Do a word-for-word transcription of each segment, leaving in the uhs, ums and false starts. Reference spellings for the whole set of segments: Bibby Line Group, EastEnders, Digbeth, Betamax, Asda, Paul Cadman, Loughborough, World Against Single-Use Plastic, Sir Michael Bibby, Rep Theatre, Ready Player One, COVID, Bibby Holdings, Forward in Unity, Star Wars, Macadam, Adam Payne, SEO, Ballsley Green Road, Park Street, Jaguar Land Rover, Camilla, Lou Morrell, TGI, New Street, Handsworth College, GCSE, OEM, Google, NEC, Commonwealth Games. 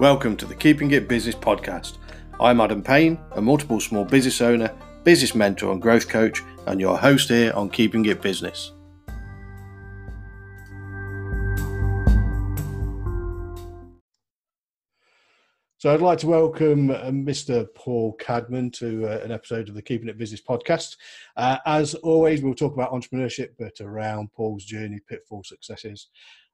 Welcome to the Keeping It Business podcast. I'm Adam Payne, a multiple small business owner, business mentor and growth coach, and your host here on Keeping It Business. So I'd like to welcome uh, Mister Paul Cadman to uh, an episode of the Keeping It Business podcast. Uh, as always, we'll talk about entrepreneurship, but around Paul's journey, pitfalls, successes,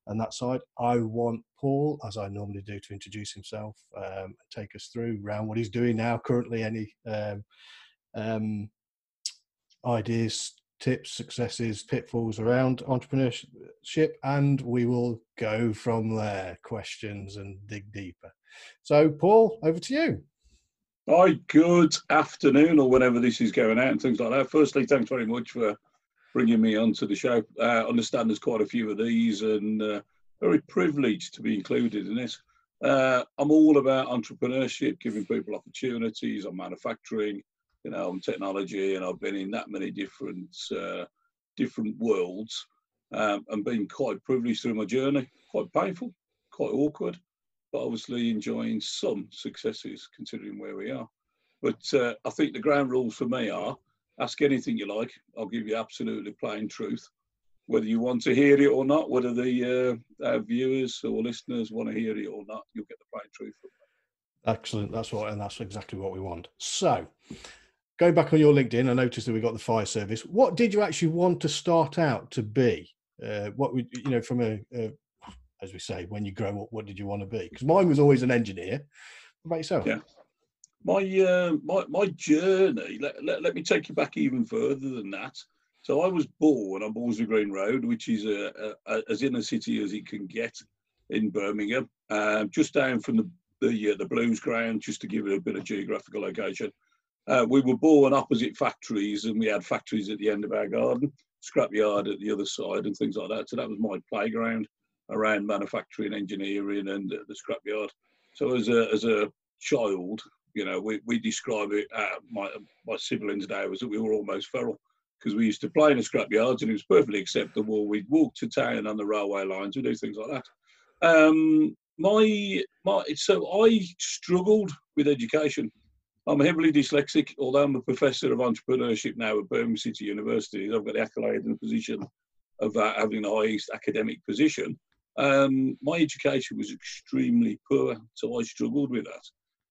and that side. I want Paul, as I normally do, to introduce himself um, and take us through around what he's doing now, currently, any um, um, ideas, tips, successes, pitfalls around entrepreneurship, and we will go from there, questions, and dig deeper. So, Paul, over to you. Hi, good afternoon, or whenever this is going out and things like that. Firstly, thanks very much for bringing me onto the show. I uh, understand there's quite a few of these, and uh, very privileged to be included in this. Uh, I'm all about entrepreneurship, giving people opportunities. I'm manufacturing, you know, I'm technology, and I've been in that many different, uh, different worlds, um, and been quite privileged through my journey. Quite painful, quite awkward, but obviously enjoying some successes considering where we are. But uh, I think the ground rules for me are, ask anything you like, I'll give you absolutely plain truth, whether you want to hear it or not, whether the uh, our viewers or listeners want to hear it or not, you'll get the plain truth from me. Excellent, that's what, and that's exactly what we want. So, going back on your LinkedIn, I noticed that we got the fire service. What did you actually want to start out to be? Uh, what would, you know, from a, a as we say, when you grow up, what did you want to be? Because mine was always an engineer. What about yourself? Yeah. My, uh, my, my journey, let, let, let me take you back even further than that. So I was born on Ballsley Green Road, which is a, a, a, as inner city as it can get in Birmingham, um, just down from the the, uh, the Blues ground, just to give it a bit of geographical location. Uh, we were born opposite factories, and we had factories at the end of our garden, scrapyard at the other side and things like that. So that was my playground, around manufacturing, engineering, and the scrapyard. So as a as a child, you know, we, we describe it, uh, my my siblings now, was that we were almost feral, because we used to play in the scrapyards and it was perfectly acceptable. We'd walk to town on the railway lines and do things like that. Um, my my so I struggled with education. I'm heavily dyslexic, although I'm a professor of entrepreneurship now at Birmingham City University. I've got the accolade and position of uh, having the highest academic position. Um, my education was extremely poor, so I struggled with that.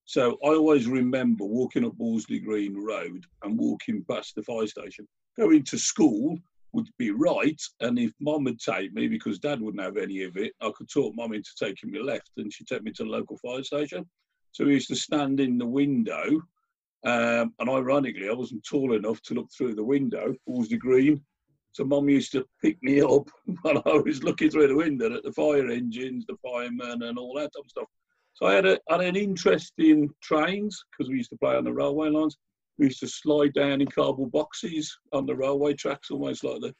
So I always remember walking up Ballsley Green Road and walking past the fire station. Going to school would be right, and if Mum would take me, because Dad wouldn't have any of it, I could talk Mum into taking me left, and she'd take me to the local fire station. So we used to stand in the window, um, and ironically, I wasn't tall enough to look through the window, Ballsley Green. So Mum used to pick me up while I was looking through the window at the fire engines, the firemen, and all that type of stuff. So I had, a, had an interest in trains, because we used to play on the railway lines. We used to slide down in cardboard boxes on the railway tracks, almost like the,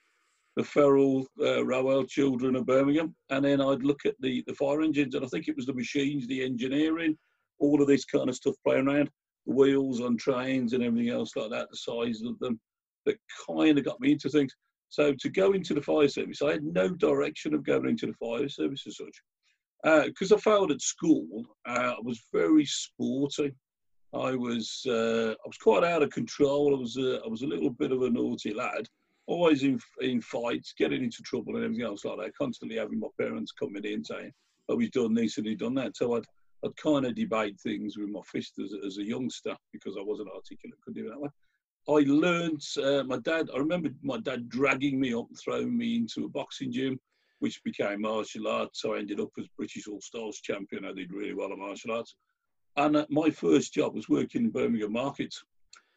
the feral uh, railway children of Birmingham. And then I'd look at the, the fire engines, and I think it was the machines, the engineering, all of this kind of stuff playing around, the wheels on trains and everything else like that, the size of them, that kind of got me into things. So to go into the fire service, I had no direction of going into the fire service as such. Because uh, I failed at school, uh, I was very sporty. I was uh, I was quite out of control. I was uh, I was a little bit of a naughty lad, always in in fights, getting into trouble and everything else like that. Constantly having my parents coming in saying, "Oh, he's done this and he's done that." So I'd I'd kind of debate things with my fist as, as a youngster, because I wasn't articulate, couldn't do it that way. I learned, uh, my dad, I remember my dad dragging me up and throwing me into a boxing gym, which became martial arts. So I ended up as British All-Stars Champion. I did really well at martial arts. And uh, my first job was working in Birmingham markets.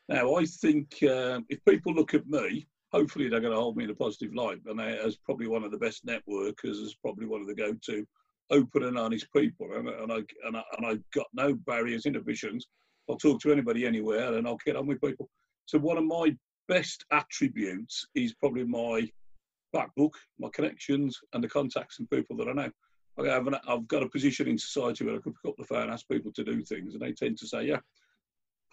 Now, I think uh, if people look at me, hopefully they're going to hold me in a positive light. And I, as probably one of the best networkers, as probably one of the go-to open and honest people. And, and, I, and, I, and I've got no barriers, inhibitions. I'll talk to anybody anywhere, and I'll get on with people. So one of my best attributes is probably my back book, my connections, and the contacts and people that I know. I have an, I've got a position in society where I can pick up the phone and ask people to do things, and they tend to say, yeah.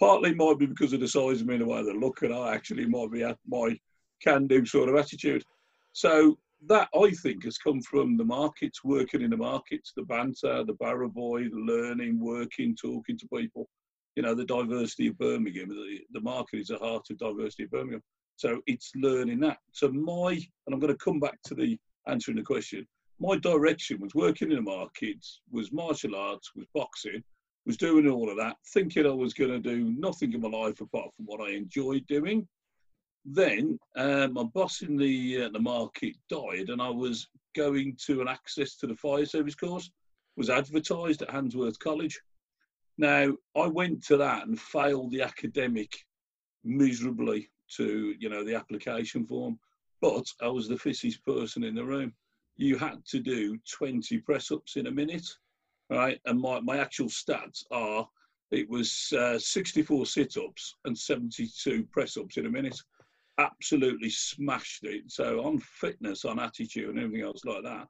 Partly might be because of the size of me and the way they look, and I actually might be at my can-do sort of attitude. So that, I think, has come from the markets, working in the markets, the banter, the barrow boy, the learning, working, talking to people. You know, the diversity of Birmingham, the, the market is the heart of diversity of Birmingham. So it's learning that. So my, and I'm going to come back to the answering the question, my direction was working in the markets, was martial arts, was boxing, was doing all of that, thinking I was going to do nothing in my life apart from what I enjoyed doing. Then uh, my boss in the, uh, the market died, and I was going to an access to the fire service course, was advertised at Handsworth College. Now, I went to that and failed the academic miserably to, you know, the application form, but I was the fittest person in the room. You had to do twenty press-ups in a minute, right? And my, my actual stats are, it was uh, sixty-four sit-ups and seventy-two press-ups in a minute. Absolutely smashed it. So on fitness, on attitude and everything else like that,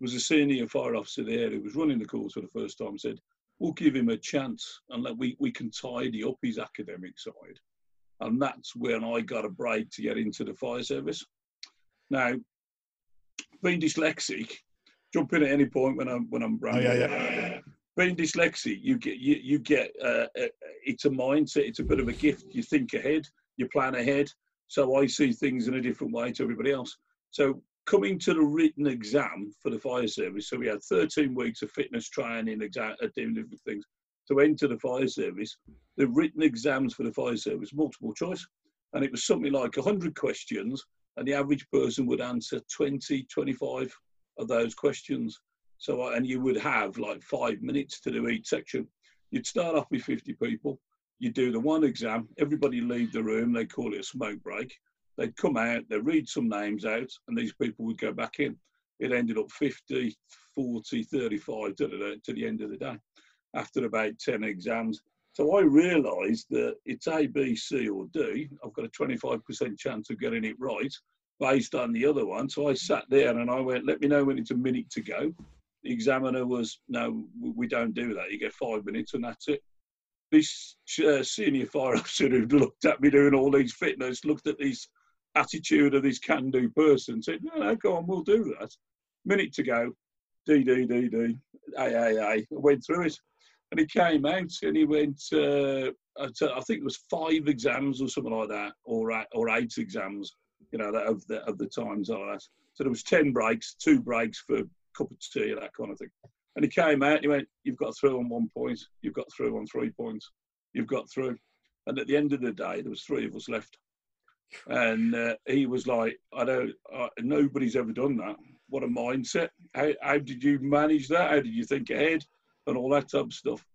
was a senior fire officer there who was running the course for the first time, said, we'll give him a chance and let, we, we can tidy up his academic side. And that's when I got a break to get into the fire service. Now, being dyslexic, jump in at any point when I'm, when I'm rambling. Oh, yeah, yeah. Uh, being dyslexic, you get, you, you get uh, uh, it's a mindset, it's a bit of a gift. You think ahead, you plan ahead. So I see things in a different way to everybody else. So coming to the written exam for the fire service, so we had thirteen weeks of fitness training, exam, doing different things. To enter the fire service, the written exams for the fire service, multiple choice, and it was something like one hundred questions, and the average person would answer twenty, twenty-five of those questions. So, and you would have like five minutes to do each section. You'd start off with fifty people, you do the one exam, everybody leave the room, they call it a smoke break. They'd come out, they'd read some names out, and these people would go back in. It ended up fifty, forty, thirty-five to the end of the day, after about ten exams. So I realised that it's A, B, C or D. I've got a twenty-five percent chance of getting it right based on the other one. So I sat there and I went, let me know when it's a minute to go. The examiner was, no, we don't do that. You get five minutes and that's it. This uh, senior fire officer who looked at me doing all these fitness, looked at this attitude of this can-do person, said, no, no, go on, we'll do that. Minute to go, D, D, D, D, A, A, A. I went through it. And he came out and he went, uh, I think it was five exams or something like that, or eight, or eight exams, you know, that of the, of the times like that. So there was ten breaks, two breaks for a cup of tea, that kind of thing. And he came out and he went, you've got through on one point, you've got through on three points, you've got through. And at the end of the day, there was three of us left. And uh, he was like, I don't, uh, nobody's ever done that. What a mindset. How, how did you manage that? How did you think ahead? And all that type of stuff.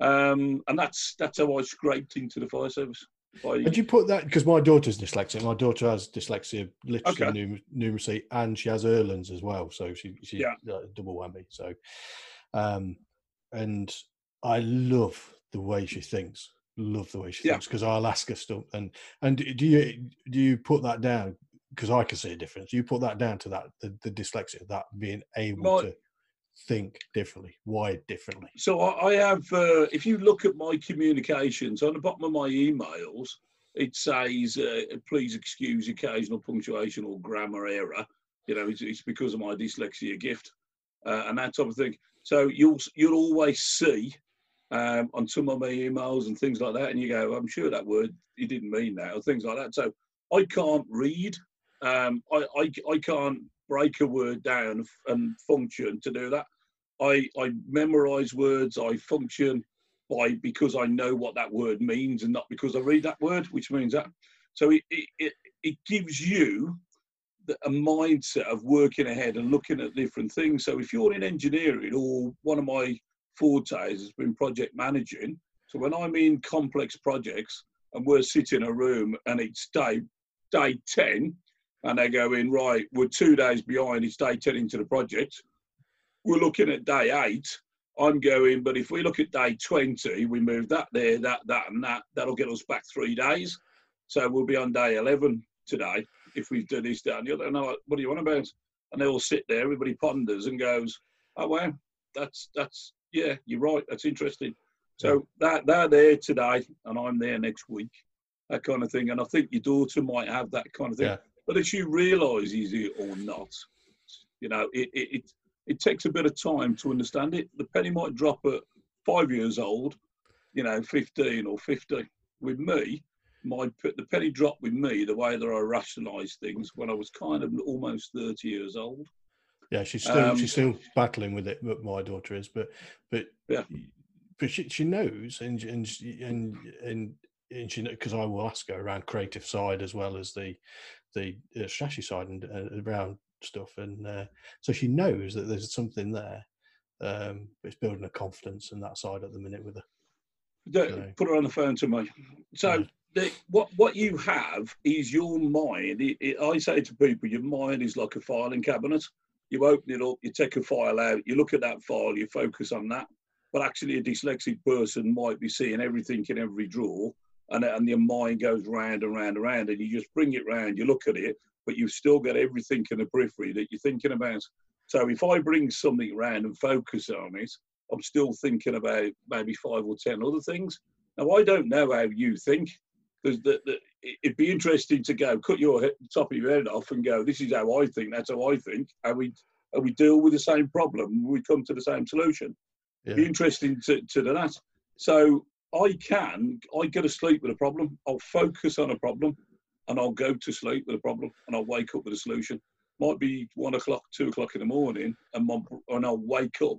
Um, and that's that's how I scraped into the fire service. I, Did you put that, because my daughter's dyslexic. My daughter has dyslexia, literally okay. numer numeracy, and she has Erlands as well. So she, she's yeah. like double whammy. So, um, and I love the way she thinks. Love the way she yeah. thinks, because I'll ask her stuff. And, and do you do you put that down? Because I can see a difference. Do you put that down to that, the, the dyslexia, that being able my, to... think differently, wired differently? So I have, uh, if you look at my communications, on the bottom of my emails, it says, uh, please excuse occasional punctuation or grammar error. You know, it's, it's because of my dyslexia gift uh, and that type of thing. So you'll, you'll always see um, on some of my emails and things like that, and you go, I'm sure that word, you didn't mean that, or things like that. So I can't read. Um, I, I, I can't break a word down and function to do that. I, I memorize words, I function by, because I know what that word means and not because I read that word, which means that. So it, it, it gives you the, a mindset of working ahead and looking at different things. So if you're in engineering, or one of my fortes has been project managing. So when I'm in complex projects and we're sitting in a room and it's day, day ten, and they go in, right, we're two days behind, it's day ten into the project. We're looking at day eight. I'm going, but if we look at day twenty, we move that there, that, that, and that, that'll get us back three days. So we'll be on day eleven today if we do this, that, and the other. And I'm like, what do you want about? And they all sit there, everybody ponders and goes, oh, wow, that's, that's yeah, you're right, that's interesting. So that they're there today, and I'm there next week, that kind of thing. And I think your daughter might have that kind of thing. Yeah. But if she realises it or not, You know, it, it, it, it takes a bit of time to understand it. The penny might drop at five years old, you know, fifteen or fifty. With me, my the penny dropped with me the way that I rationalised things when I was kind of almost thirty years old. Yeah, she's still um, she's still battling with it, but my daughter is. But but yeah. but she she knows, and and and and and she, because I will ask her around creative side as well as the the uh, strategy side and uh, around stuff, and uh, so she knows that there's something there. Um, it's building her confidence in that side at the minute with her. Don't put her on the phone to me. So yeah. the, what what you have is your mind. It, it, I say to people, your mind is like a filing cabinet. You open it up, you take a file out, you look at that file, you focus on that. But actually, a dyslexic person might be seeing everything in every drawer, and and your mind goes round and round and round, and you just bring it round. You look at it, but you've still got everything in the periphery that you're thinking about. So if I bring something round and focus on it, I'm still thinking about maybe five or ten other things. Now, I don't know how you think, because it'd be interesting to go cut your head, top of your head off and go, this is how I think, that's how I think, and we and we deal with the same problem, we come to the same solution. Yeah. It'd be interesting to, to do that. So I can, I go to sleep with a problem, I'll focus on a problem, and I'll go to sleep with a problem, and I'll wake up with a solution. Might be one o'clock, two o'clock in the morning, and, my, and I'll wake up.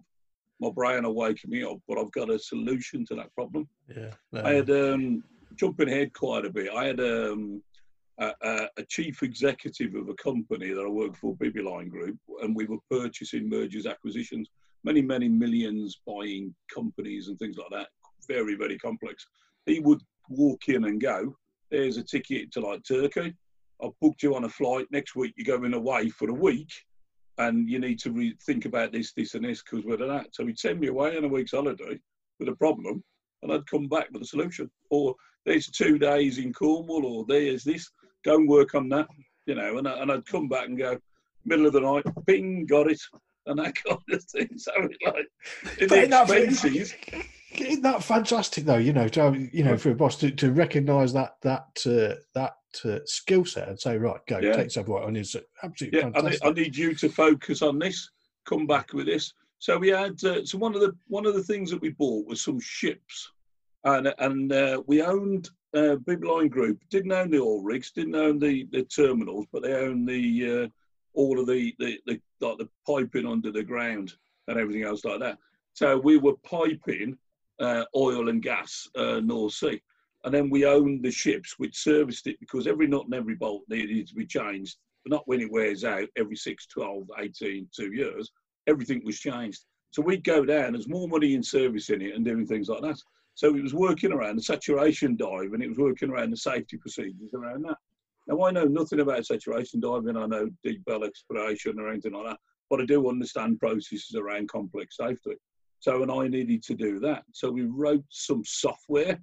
My brain will wake me up, but I've got a solution to that problem. Yeah, no. I had, um, jumping ahead quite a bit, I had um, a, a, a chief executive of a company that I worked for, Bibby Line Group, and we were purchasing mergers, acquisitions, many, many millions, buying companies and things like that. Very, very complex. He would walk in and go, there's a ticket to like Turkey. I've booked you on a flight. Next week, you're going away for a week. And you need to re think about this, this, and this, because we're that. So he'd send me away on a week's holiday with a problem, and I'd come back with a solution. Or there's two days in Cornwall, or there's this. Go and work on that, you know. And, I, and I'd come back and go, middle of the night, ping, got it, and that kind of thing. So it's like, in the expenses. Isn't that fantastic, though? You know, to, you know, for a boss to, to recognise that that uh, that. Uh, skill set and say, right, go, yeah. take something on. It's absolutely yeah, fantastic. I need, I need you to focus on this, come back with this. So we had, uh, so one of the one of the things that we bought was some ships, and and uh, we owned uh, Bibby Line Group. Didn't own the oil rigs, didn't own the, the terminals, but they owned the uh, all of the, the the like the piping under the ground and everything else like that. So we were piping uh, oil and gas uh, North Sea. And then we owned the ships, which serviced it, because every nut and every bolt needed to be changed. But not when it wears out every six, twelve, eighteen, two years. Everything was changed. So we'd go down, there's more money in servicing it and doing things like that. So it was working around the saturation dive, and it was working around the safety procedures around that. Now, I know nothing about saturation diving. I know deep well exploration or anything like that. But I do understand processes around complex safety. So, and I needed to do that. So we wrote some software.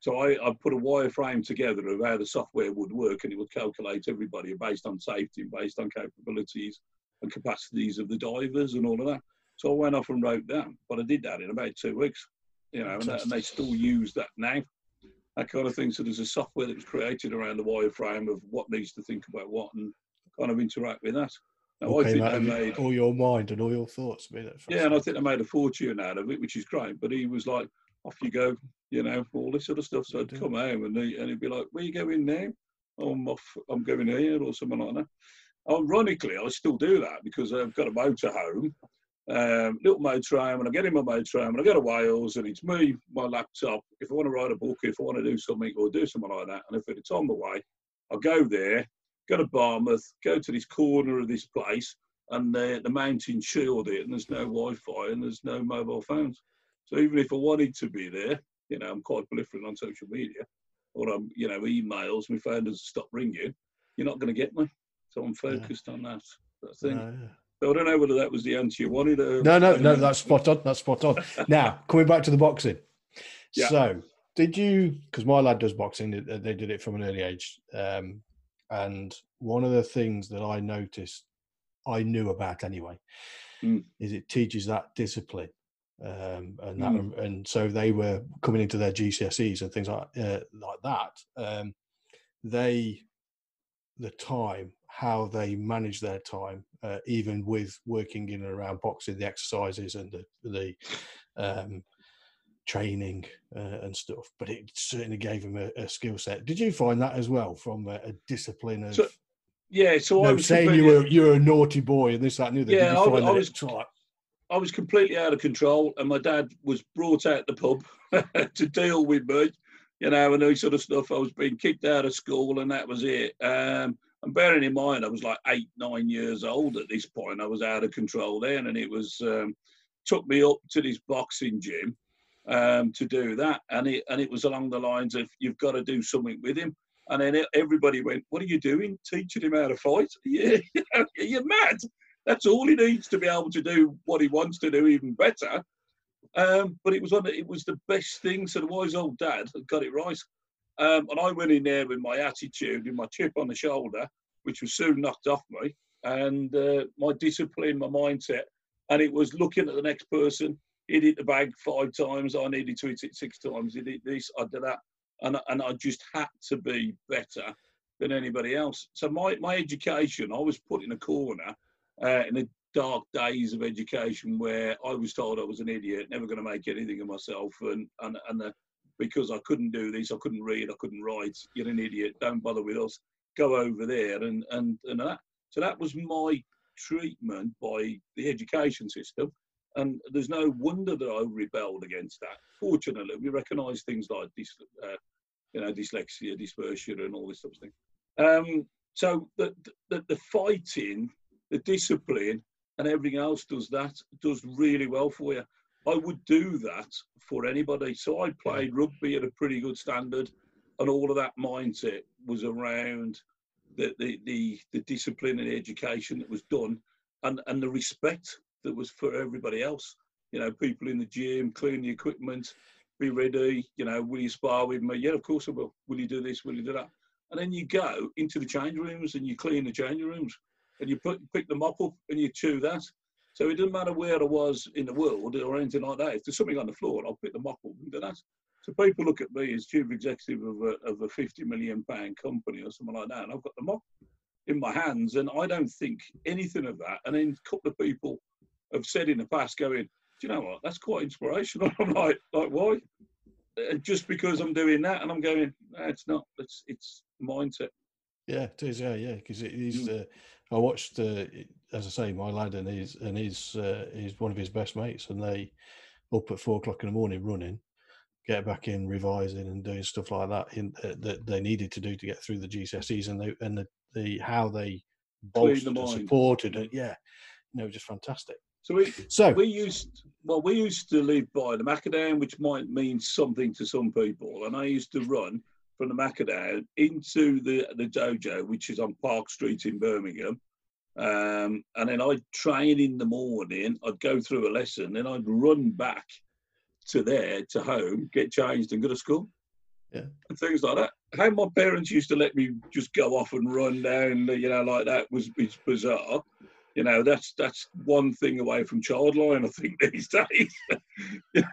So I, I put a wireframe together of how the software would work, and it would calculate everybody based on safety, based on capabilities and capacities of the divers and all of that. So I went off and wrote that, but I did that in about two weeks, you know, and, that, and they still use that now, that kind of thing. So there's a software that was created around the wireframe of what needs to think about what and kind of interact with that. Now, okay, I think they made all your mind and all your thoughts. I mean, yeah, and I think they made a fortune out of it, which is great. But he was like, off you go, you know, all this sort of stuff. So I'd come home and, he, and he'd be like, where you going now? Oh, I'm off, I'm going here or something like that. Ironically, I still do that because I've got a motorhome, um, little motorhome, and I get in my motorhome and I go to Wales and it's me, my laptop. If I want to write a book, if I want to do something or do something like that, and if it's on the way, I'll go there, go to Barmouth, go to this corner of this place, and the, the mountain shield it, and there's no Wi-Fi and there's no mobile phones. So even if I wanted to be there, you know, I'm quite proliferate on social media, or I'm, you know, emails, my phone doesn't stop ringing, you're not going to get me. So I'm focused yeah. on that, that thing. No, yeah. So I don't know whether that was the answer you wanted. Or no, no, no, that's spot on. That's spot on. Now, coming back to the boxing. Yeah. So did you, because my lad does boxing, they did it from an early age. Um, and one of the things that I noticed, I knew about anyway, mm. is it teaches that discipline. Um, and that, mm. and so they were coming into their G C S Es and things like uh, like that. Um, they, the time how they manage their time, uh, even with working in and around boxing, the exercises and the, the um, training uh, and stuff. But it certainly gave them a, a skill set. Did you find that as well, from a, a discipline of... So, yeah, so you know, I was saying you were you're a naughty boy and this, that, and the other. Yeah, Did you find I, I was trying. I was completely out of control, and my dad was brought out the pub to deal with me, you know, and all sort of stuff. I was being kicked out of school, and that was it. Um, and bearing in mind, I was like eight, nine years old at this point. I was out of control then, and it was um, took me up to this boxing gym um, to do that, and it and it was along the lines of you've got to do something with him. And then everybody went, "What are you doing? Teaching him how to fight? Yeah, you're mad." That's all he needs to be able to do what he wants to do even better. Um, but it was on, it was the best thing. So the wise old dad got it right. Um, and I went in there with my attitude and my chip on the shoulder, which was soon knocked off me, and uh, my discipline, my mindset. And it was looking at the next person. He hit the bag five times. I needed to hit it six times. He did this, I did that. And, and I just had to be better than anybody else. So my, my education, I was put in a corner. Uh, in the dark days of education where I was told I was an idiot, never going to make anything of myself, and and, and the, because I couldn't do this, I couldn't read, I couldn't write, you're an idiot, don't bother with us, go over there, and, and, and that. So that was my treatment by the education system, and there's no wonder that I rebelled against that. Fortunately, we recognise things like dys, uh, you know, dyslexia, dyspraxia, and all this sort of thing. Um, so the, the, the fighting... The discipline and everything else does that, does really well for you. I would do that for anybody. So I played rugby at a pretty good standard, and all of that mindset was around the the, the, the discipline and education that was done, and, and the respect that was for everybody else. You know, people in the gym, clean the equipment, be ready, you know, will you spar with me? Yeah, of course I will. Will you do this? Will you do that? And then you go into the change rooms and you clean the change rooms. And you put, pick the mop up and you chew that. So it doesn't matter where I was in the world or anything like that. If there's something on the floor, I'll pick the mop up and do that. So people look at me as chief executive of a, of a fifty million pound company or something like that, and I've got the mop in my hands, and I don't think anything of that. And then a couple of people have said in the past going, do you know what, that's quite inspirational. I'm like, like why? Just because I'm doing that, and I'm going, no, it's not. It's, it's mindset. Yeah, it is. Yeah, yeah, because it is. Uh, I watched, uh, as I say, my lad and his and his uh, he's one of his best mates, and they up at four o'clock in the morning running, get back in revising and doing stuff like that in, uh, that they needed to do to get through the G C S Es, and they and the, the how they bolstered and supported it. Yeah, you know, just fantastic. So we so we used well we used to live by the Macadam, which might mean something to some people, and I used to run from the Macadam into the, the dojo, which is on Park Street in Birmingham. Um, and then I'd train in the morning, I'd go through a lesson, then I'd run back to there, to home, get changed and go to school. Yeah. And things like that. How my parents used to let me just go off and run down, you know, like that was, was bizarre. You know, that's that's one thing away from childline, I think, these days.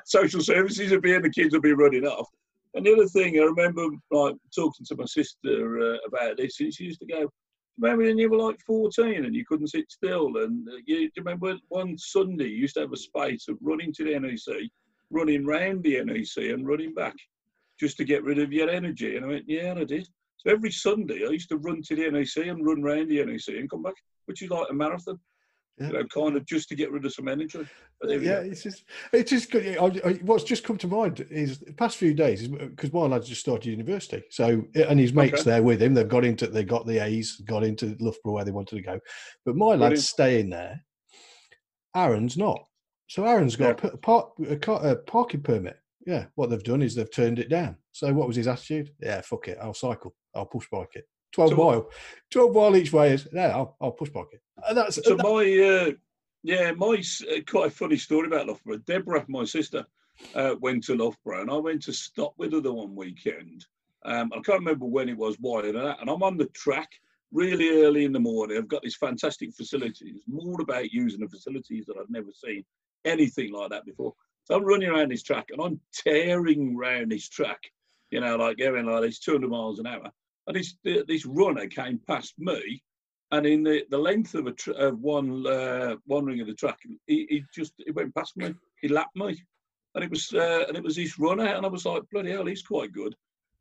Social services would be in, the kids would be running off. And the other thing, I remember like talking to my sister uh, about this, and she used to go, remember when you were like fourteen and you couldn't sit still? And uh, you, do you remember one Sunday you used to have a space of running to the N E C, running round the N E C and running back just to get rid of your energy? And I went, yeah, and I did. So every Sunday I used to run to the N E C and run round the N E C and come back, which is like a marathon. Yeah. You know, kind of just to get rid of some energy. Yeah, it's just, it's just good. I, I, what's just come to mind is the past few days, because my lad's just started university, so and his mates okay. there with him. They've got into, they got the A's, got into Loughborough where they wanted to go, but my Brilliant. lad's staying there. Aaron's not, so Aaron's got yeah. a, park, a, car, a parking permit. Yeah, what they've done is they've turned it down. So what was his attitude? Yeah, fuck it, I'll cycle, I'll push bike it. twelve so, mile, twelve mile each way is. Yeah, I'll, I'll push pocket. And that's so that, my. Uh, yeah, my uh, quite a funny story about Loughborough. Deborah, my sister, uh, went to Loughborough, and I went to stop with her the one weekend. Um, I can't remember when it was, why, and that. And I'm on the track really early in the morning. I've got this fantastic facility. It's more about using the facilities that I've never seen anything like that before. So I'm running around this track, and I'm tearing around this track. You know, like going like this, two hundred miles an hour. And this, this runner came past me and in the, the length of a tr of one uh, one ring of the track, he, he just he went past me. He lapped me, and it was uh, and it was his runner, and I was like, bloody hell, he's quite good.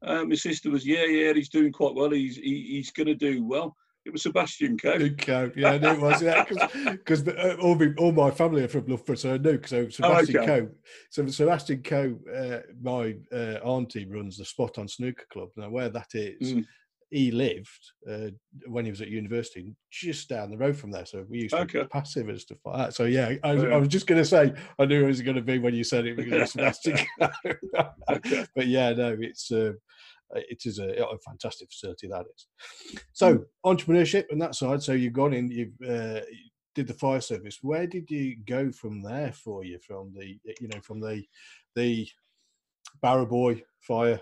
Um, my sister was, yeah, yeah, he's doing quite well. He's he, he's going to do well. It was Sebastian Cope. Cope, yeah, I knew it was, yeah, because uh, all, all my family are from Loughborough, so I knew. So Sebastian oh, okay. Cope, so Sebastian Cope, uh, my uh, auntie runs the Spot on Snooker Club. Now where that is, mm. he lived uh, when he was at university, just down the road from there. So we used to okay. pass him and stuff like that. So yeah, I, yeah. I was just going to say, I knew it was going to be when you said it was going to be Sebastian Cope. Okay. But yeah, no, it's. Uh, It is a, a fantastic facility, that is. So entrepreneurship and that side. So you've gone in, you've uh, did the fire service. Where did you go from there for you? From the you know from the the Barrow Boy fire.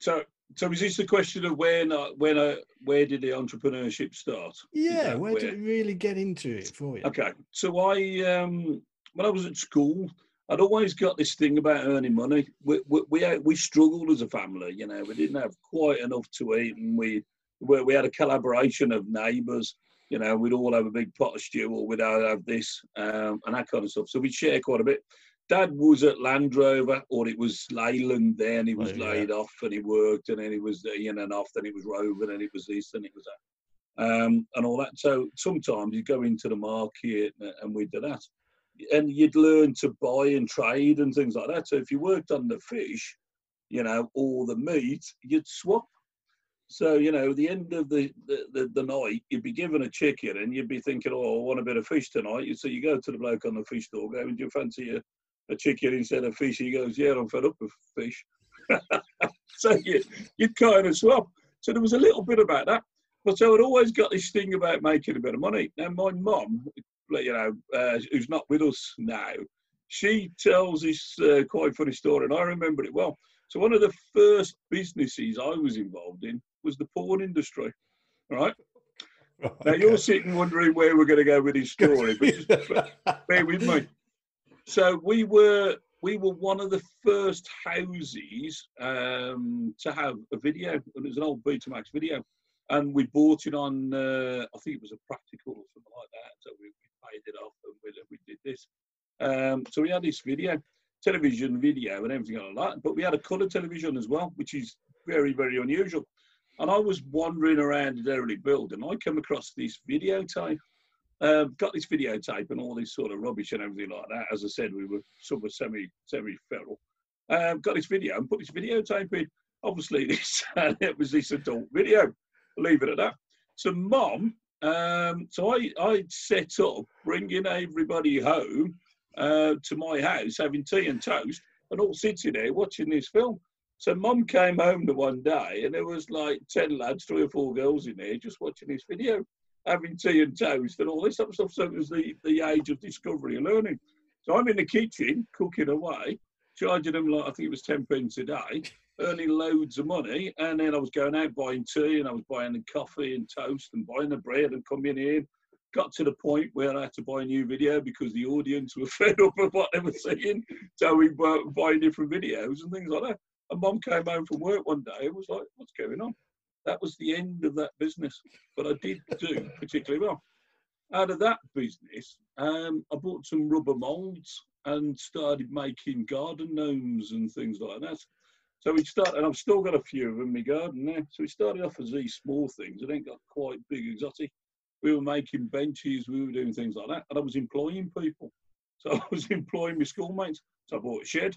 So so is this the question of when I, when I, where did the entrepreneurship start? Yeah, where, where did it really get into it for you? Okay, so I um, when I was at school, I'd always got this thing about earning money. We we we, we struggled as a family, you know. We didn't have quite enough to eat, and we we, we had a collaboration of neighbours. You know, we'd all have a big pot of stew, or we'd have this um, and that kind of stuff. So we'd share quite a bit. Dad was at Land Rover, or it was Leyland then. He was oh, yeah. laid off, and he worked, and then he was in and off. Then he was Rover, and it was this, and it was that, um, and all that. So sometimes you go into the market, and we did that. And you'd learn to buy and trade and things like that. So if you worked on the fish, you know, or the meat, you'd swap. So, you know, at the end of the, the, the, the night, you'd be given a chicken and you'd be thinking, oh, I want a bit of fish tonight. So you go to the bloke on the fish store, go, do you fancy a, a chicken instead of fish? He goes, yeah, I'm fed up with fish. So you, you'd kind of swap. So there was a little bit about that. But so I'd always got this thing about making a bit of money. Now, my mum, you know, uh, who's not with us now, she tells this uh, quite funny story, and I remember it well. So one of the first businesses I was involved in was the porn industry, right? Oh, now, okay. You're sitting wondering where we're going to go with this story, but just bear with me. So we were, we were one of the first houses um, to have a video, and it was an old Betamax video, and we bought it on, uh, I think it was a practical or something like that, so we paid it off and we, we did this. Um, so we had this video, television video and everything like that, but we had a colour television as well, which is very, very unusual. And I was wandering around the early build and I came across this videotape, uh, got this videotape and all this sort of rubbish and everything like that. As I said, we were sort of semi, semi-feral. Uh, got this video and put this videotape in. Obviously, this it was this adult video. Leave it at that. So mum, Um, so I, I set up bringing everybody home uh, to my house, having tea and toast, and all sitting there watching this film. So mum came home the one day, and there was like ten lads, three or four girls in there, just watching this video, having tea and toast, and all this type of stuff. So it was the, the age of discovery and learning. So I'm in the kitchen cooking away, charging them like I think it was ten pence a day, earning loads of money, and then I was going out buying tea and I was buying the coffee and toast and buying the bread and coming in. Got to the point where I had to buy a new video because the audience were fed up of what they were seeing, so we were buying different videos and things like that. And mum came home from work one day and was like, what's going on? That was the end of that business, but I did do particularly well. Out of that business, um, I bought some rubber moulds and started making garden gnomes and things like that. So we started, and I've still got a few of them in my garden now. So we started off as these small things. It then got quite big, exotic. We were making benches, we were doing things like that. And I was employing people. So I was employing my schoolmates. So I bought a shed,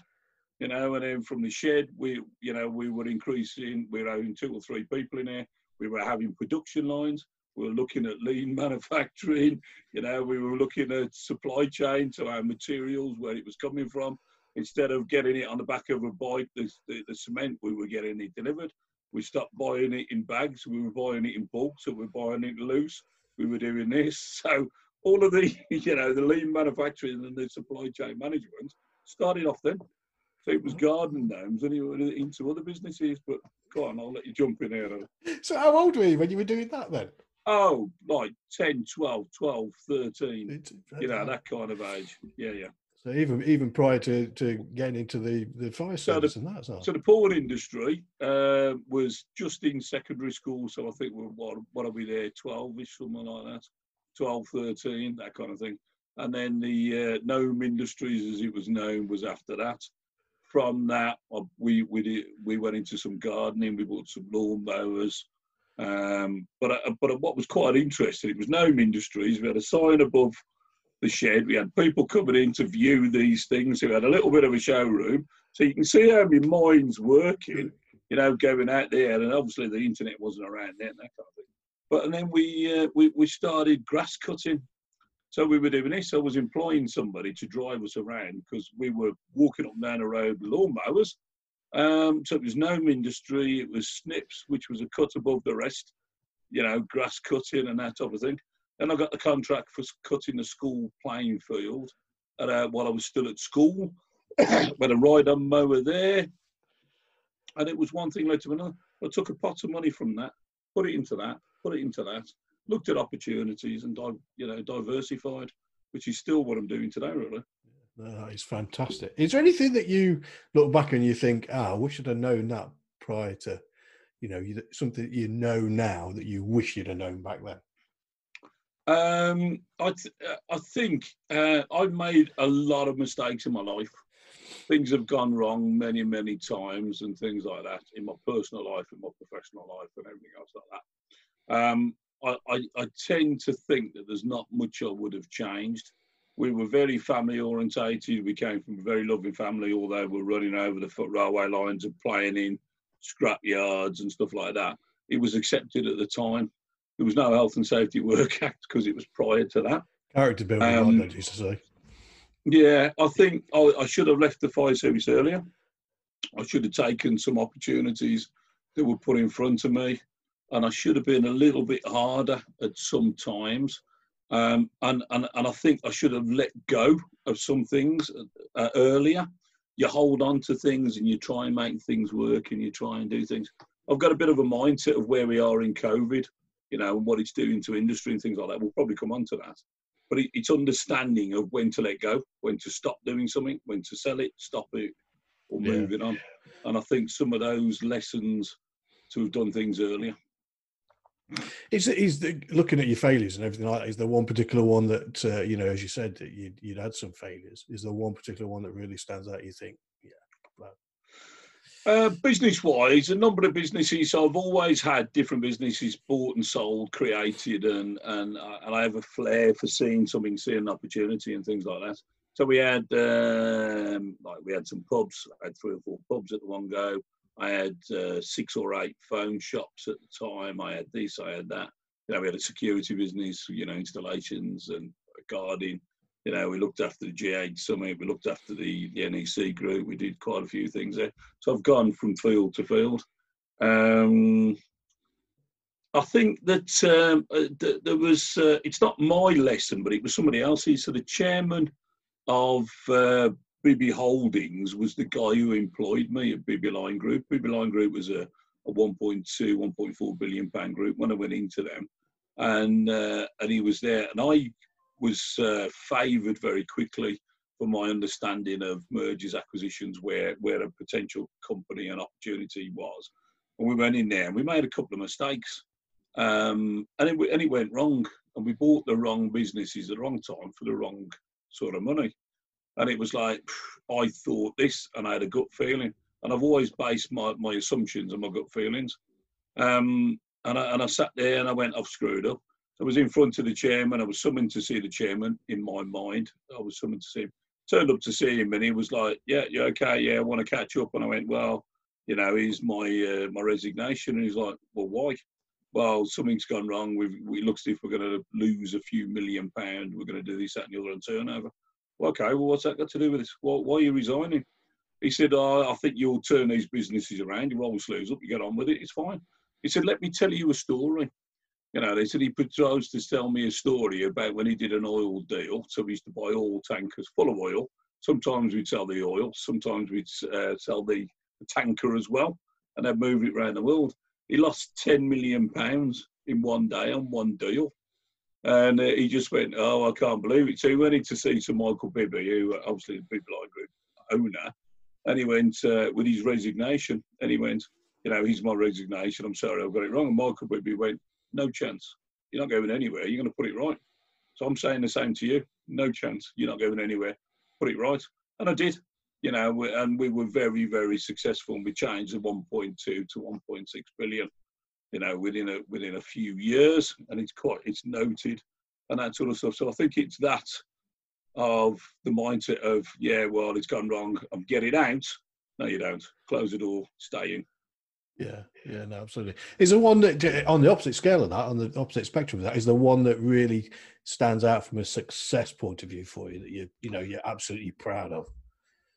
you know, and then from the shed, we, you know, we were increasing, we were having two or three people in there. We were having production lines. We were looking at lean manufacturing. You know, we were looking at supply chain, so our materials, where it was coming from. Instead of getting it on the back of a bike, the, the, the cement, we were getting it delivered. We stopped buying it in bags. We were buying it in bulk, so we were buying it loose. We were doing this. So all of the, you know, the lean manufacturing and the supply chain management started off then. So it was garden gnomes and into other businesses. But go on, I'll let you jump in here. So how old were you when you were doing that then? Oh, like ten, twelve, twelve, thirteen, you know, that kind of age. Yeah, yeah. So even even prior to, to getting into the, the fire service so the, and that sort. So the porn industry uh, was just in secondary school. So I think we're, what, what are we there, twelve-ish, something like that, twelve, thirteen, that kind of thing. And then the uh, Gnome Industries, as it was known, was after that. From that, we we did, we went into some gardening. We bought some lawn mowers. Um, but but what was quite interesting, it was Gnome Industries. We had a sign above the shed. We had people coming in to view these things. So we had a little bit of a showroom, so you can see how my mind's working. You know, going out there, and obviously the internet wasn't around then, that kind of thing. But and then we uh, we we started grass cutting. So we were doing this. I was employing somebody to drive us around because we were walking up and down the road with lawnmowers. Um, so it was Gnome Industry. It was Snips, which was a cut above the rest, you know, grass cutting and that type of thing. Then I got the contract for cutting the school playing field at, uh, while I was still at school. With a ride-on mower there. And it was one thing led to another. I took a pot of money from that, put it into that, put it into that. Looked at opportunities and you know diversified, which is still what I'm doing today, really. That is fantastic. Is there anything that you look back and you think, ah, I wish I'd have known that prior to, you know, something that you know now that you wish you'd have known back then? Um, I th- I think uh, I've made a lot of mistakes in my life. Things have gone wrong many, many times and things like that in my personal life, in my professional life, and everything else like that. Um, I, I tend to think that there's not much I would have changed. We were very family orientated. We came from a very loving family, although we're running over the foot railway lines and playing in scrap yards and stuff like that. It was accepted at the time. There was no Health and Safety Work Act because it was prior to that. Character building, um, I used to say. Yeah, I think I, I should have left the fire service earlier. I should have taken some opportunities that were put in front of me. And I should have been a little bit harder at some times. Um, and, and, and I think I should have let go of some things uh, earlier. You hold on to things and you try and make things work and you try and do things. I've got a bit of a mindset of where we are in COVID, you know, and what it's doing to industry and things like that. We'll probably come on to that. But it, it's understanding of when to let go, when to stop doing something, when to sell it, stop it, or move yeah. it on. And I think some of those lessons to have done things earlier. Is is the, looking at your failures and everything like that? Is there one particular one that uh, you know, as you said, that you'd, you'd had some failures? Is there one particular one that really stands out? You think, yeah, uh, business-wise, a number of businesses. So I've always had different businesses bought and sold, created, and and and I have a flair for seeing something, seeing an opportunity, and things like that. So we had um, like we had some pubs. I had three or four pubs at the one go. I had uh, six or eight phone shops at the time. I had this, I had that. You know, we had a security business, you know, installations and guarding. You know, we looked after the G eight Summit. We looked after the, the N E C group. We did quite a few things there. So I've gone from field to field. Um, I think that um, uh, there was, uh, it's not my lesson, but it was somebody else's. So the chairman of uh, Bibby Holdings was the guy who employed me at Bibby Line Group. Bibby Line Group was a, a one point two, one point four billion pound group when I went into them. And uh, and he was there. And I was uh, favoured very quickly for my understanding of mergers, acquisitions, where, where a potential company and opportunity was. And we went in there and we made a couple of mistakes. Um, and, it, and it went wrong. And we bought the wrong businesses at the wrong time for the wrong sort of money. And it was like, I thought this, and I had a gut feeling. And I've always based my, my assumptions on my gut feelings. Um, and, I, and I sat there and I went, I've screwed up. I was in front of the chairman. I was summoned to see the chairman in my mind. I was summoned to see him. Turned up to see him and he was like, yeah, you're okay, yeah, I want to catch up. And I went, well, you know, here's my uh, my resignation. And he's like, well, why? Well, something's gone wrong. We've, it looks as if we're going to lose a few million pounds. We're going to do this, that, and the other on turnover. Okay, well, what's that got to do with this? Why, why are you resigning? He said, oh, I think you'll turn these businesses around. You roll the sleeves up, you get on with it, it's fine. He said, let me tell you a story. You know, they said he proposed to tell me a story about when he did an oil deal. So we used to buy oil tankers full of oil. Sometimes we'd sell the oil. Sometimes we'd uh, sell the tanker as well. And they'd move it around the world. He lost ten million pounds in one day on one deal. And he just went, oh, I can't believe it. So he went in to see Sir Michael Bibby, who obviously the Bibby Line Group owner, and he went uh, with his resignation. And he went, you know, here's my resignation. I'm sorry, I've got it wrong. And Michael Bibby went, no chance. You're not going anywhere. You're going to put it right. So I'm saying the same to you. No chance. You're not going anywhere. Put it right. And I did. You know, and we were very, very successful, and we changed the one point two to one point six billion, you know, within a within a few years, and it's quite it's noted, and that sort of stuff. So I think it's that of the mindset of yeah, well, it's gone wrong. I'm getting out. No, you don't. Close the door. Stay in. Yeah, yeah, no, absolutely. Is the one that on the opposite scale of that, on the opposite spectrum of that, is the one that really stands out from a success point of view for you that you you know you're absolutely proud of.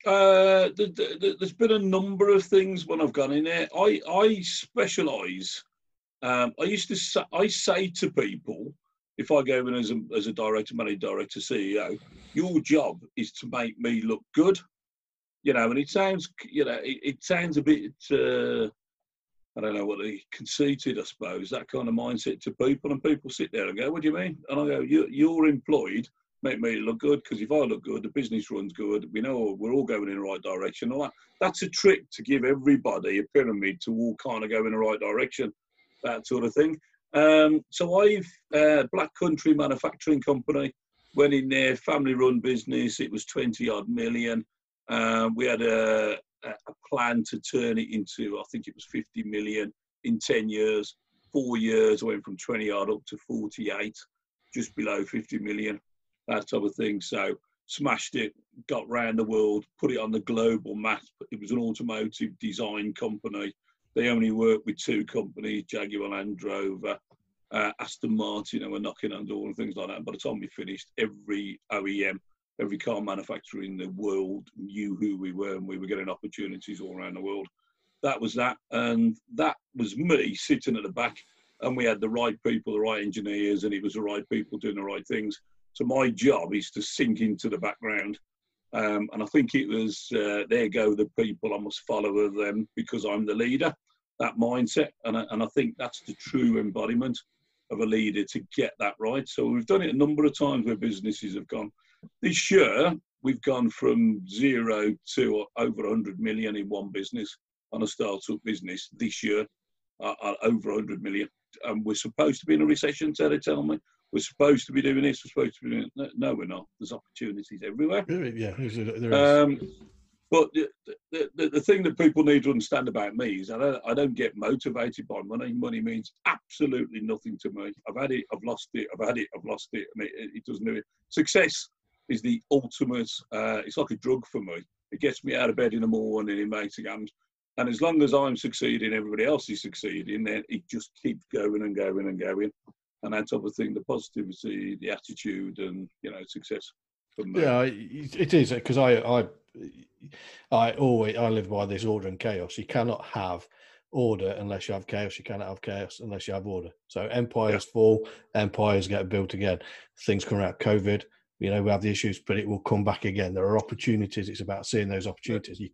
Uh, the, the, the, there's been a number of things when I've gone in there. I, I specialise. Um, I used to say, I say to people, if I go in as a, as a director, managing director, C E O, your job is to make me look good. You know, and it sounds, you know, it, it sounds a bit, uh, I don't know what the conceited, I suppose, that kind of mindset to people. And people sit there and go, what do you mean? And I go, you, you're employed. Make me look good, because if I look good, the business runs good. We know we're all going in the right direction. All that. That's a trick to give everybody a pyramid to all kind of go in the right direction, that sort of thing. Um, so I've uh, Black Country Manufacturing Company, went in there, family-run business. It was twenty odd million. Um, we had a, a plan to turn it into, I think it was fifty million in ten years. Four years, I went from twenty odd up to forty-eight, just below fifty million. That type of thing. So smashed it, got round the world, put it on the global map. It was an automotive design company. They only worked with two companies, Jaguar Land Rover, uh, Aston Martin, and were knocking on door and things like that. And by the time we finished, every O E M, every car manufacturer in the world knew who we were, and we were getting opportunities all around the world. That was that. And that was me sitting at the back, and we had the right people, the right engineers, and it was the right people doing the right things. So my job is to sink into the background. Um, and I think it was, uh, there go the people, I must follow them because I'm the leader, that mindset. And I, and I think that's the true embodiment of a leader to get that right. So we've done it a number of times where businesses have gone. This year, we've gone from zero to over one hundred million in one business, on a startup business this year, uh, uh, over one hundred million. And we're supposed to be in a recession, so they tell me. We're supposed to be doing this, we're supposed to be doing that. No, we're not. There's opportunities everywhere. Yeah, there is. Um, but the, the, the, the thing that people need to understand about me is I don't, I don't get motivated by money. Money means absolutely nothing to me. I've had it, I've lost it, I've had it, I've lost it. I mean, it, it doesn't do it. Success is the ultimate, uh, it's like a drug for me. It gets me out of bed in the morning, it makes it happen. And as long as I'm succeeding, everybody else is succeeding, then it just keeps going and going and going. And that type of thing, the positivity, the attitude, and you know, success. Yeah, it is, because I, I, I always I live by this order and chaos. You cannot have order unless you have chaos. You cannot have chaos unless you have order. So empires yeah. fall, empires get built again. Things come out. COVID, you know, we have the issues, but it will come back again. There are opportunities. It's about seeing those opportunities. You,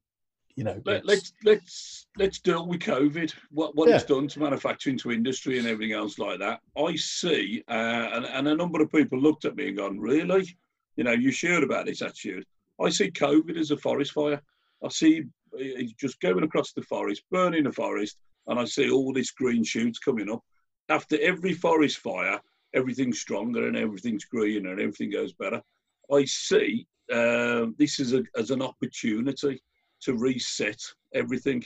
You know, Let, let's let's let's deal with COVID. What what yeah. it's done to manufacturing, to industry, and everything else like that. I see, uh, and, and a number of people looked at me and gone, "Really? You know, you sure about this attitude?" I see COVID as a forest fire. I see it just going across the forest, burning the forest, and I see all this green shoots coming up. After every forest fire, everything's stronger and everything's greener and everything goes better. I see uh, this as a as an opportunity to reset everything.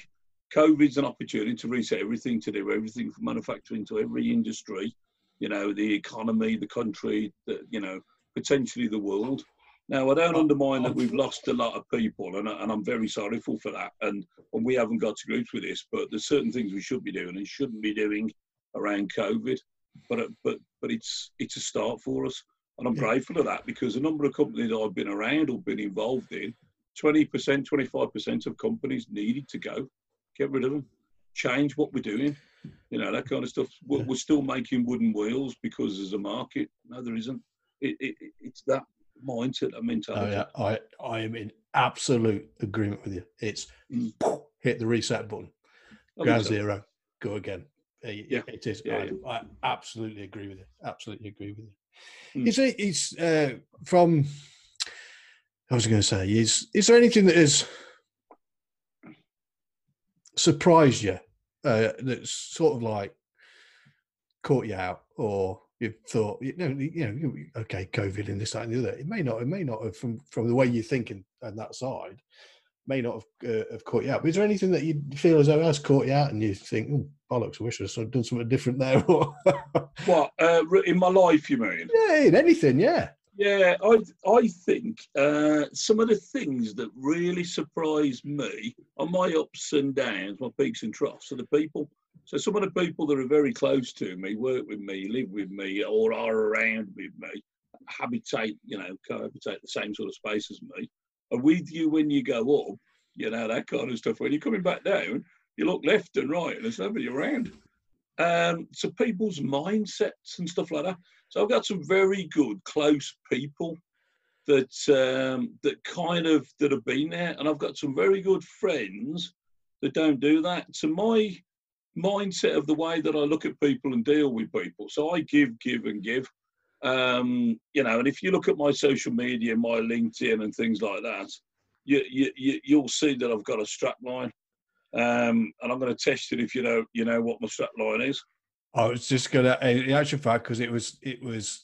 COVID's an opportunity to reset everything, to do everything from manufacturing to every industry, you know, the economy, the country, the, you know, potentially the world. Now, I don't undermine that we've lost a lot of people, and, I, and I'm very sorrowful for that, and, and we haven't got to grips with this, but there's certain things we should be doing and shouldn't be doing around COVID, but but but it's it's a start for us, and I'm yeah. grateful for that, because a number of companies I've been around or been involved in, twenty percent, twenty-five percent of companies needed to go. Get rid of them. Change what we're doing. You know, that kind of stuff. We're, yeah. we're still making wooden wheels because there's a market. No, there isn't. It, it, it's that mindset, that mentality. Oh, yeah. I, I am in absolute agreement with you. It's mm. hit the reset button. Ground so. zero. Go again. It, yeah. it is. Yeah, I, yeah. I absolutely agree with you. Absolutely agree with you. Mm. Is it? Is uh, from? I was going to say, is is there anything that has surprised you? Uh, that's sort of like caught you out, or you've thought, you know, you know, okay, COVID and this, that, and the other. It may not, it may not have, from from the way you think and, and that side, may not have, uh, have caught you out. But is there anything that you feel as though has caught you out, and you think, oh, bollocks, I wish I'd done something different there? What uh, in my life, you mean? Yeah, in anything, yeah. Yeah, I I think uh, some of the things that really surprised me are my ups and downs, my peaks and troughs. So the people, so some of the people that are very close to me, work with me, live with me, or are around with me, habitate, you know, cohabitate the same sort of space as me, are with you when you go up, you know, that kind of stuff. When you're coming back down, you look left and right, and there's nobody around. Um, so people's mindsets and stuff like that. So I've got some very good, close people that um, that kind of that have been there, and I've got some very good friends that don't do that. So my mindset of the way that I look at people and deal with people. So I give, give, and give. Um, you know, and if you look at my social media, my LinkedIn, and things like that, you you, you you'll see that I've got a strap line, um, and I'm going to test it if you know you know what my strap line is. I was just gonna, in actual fact, because it was, it was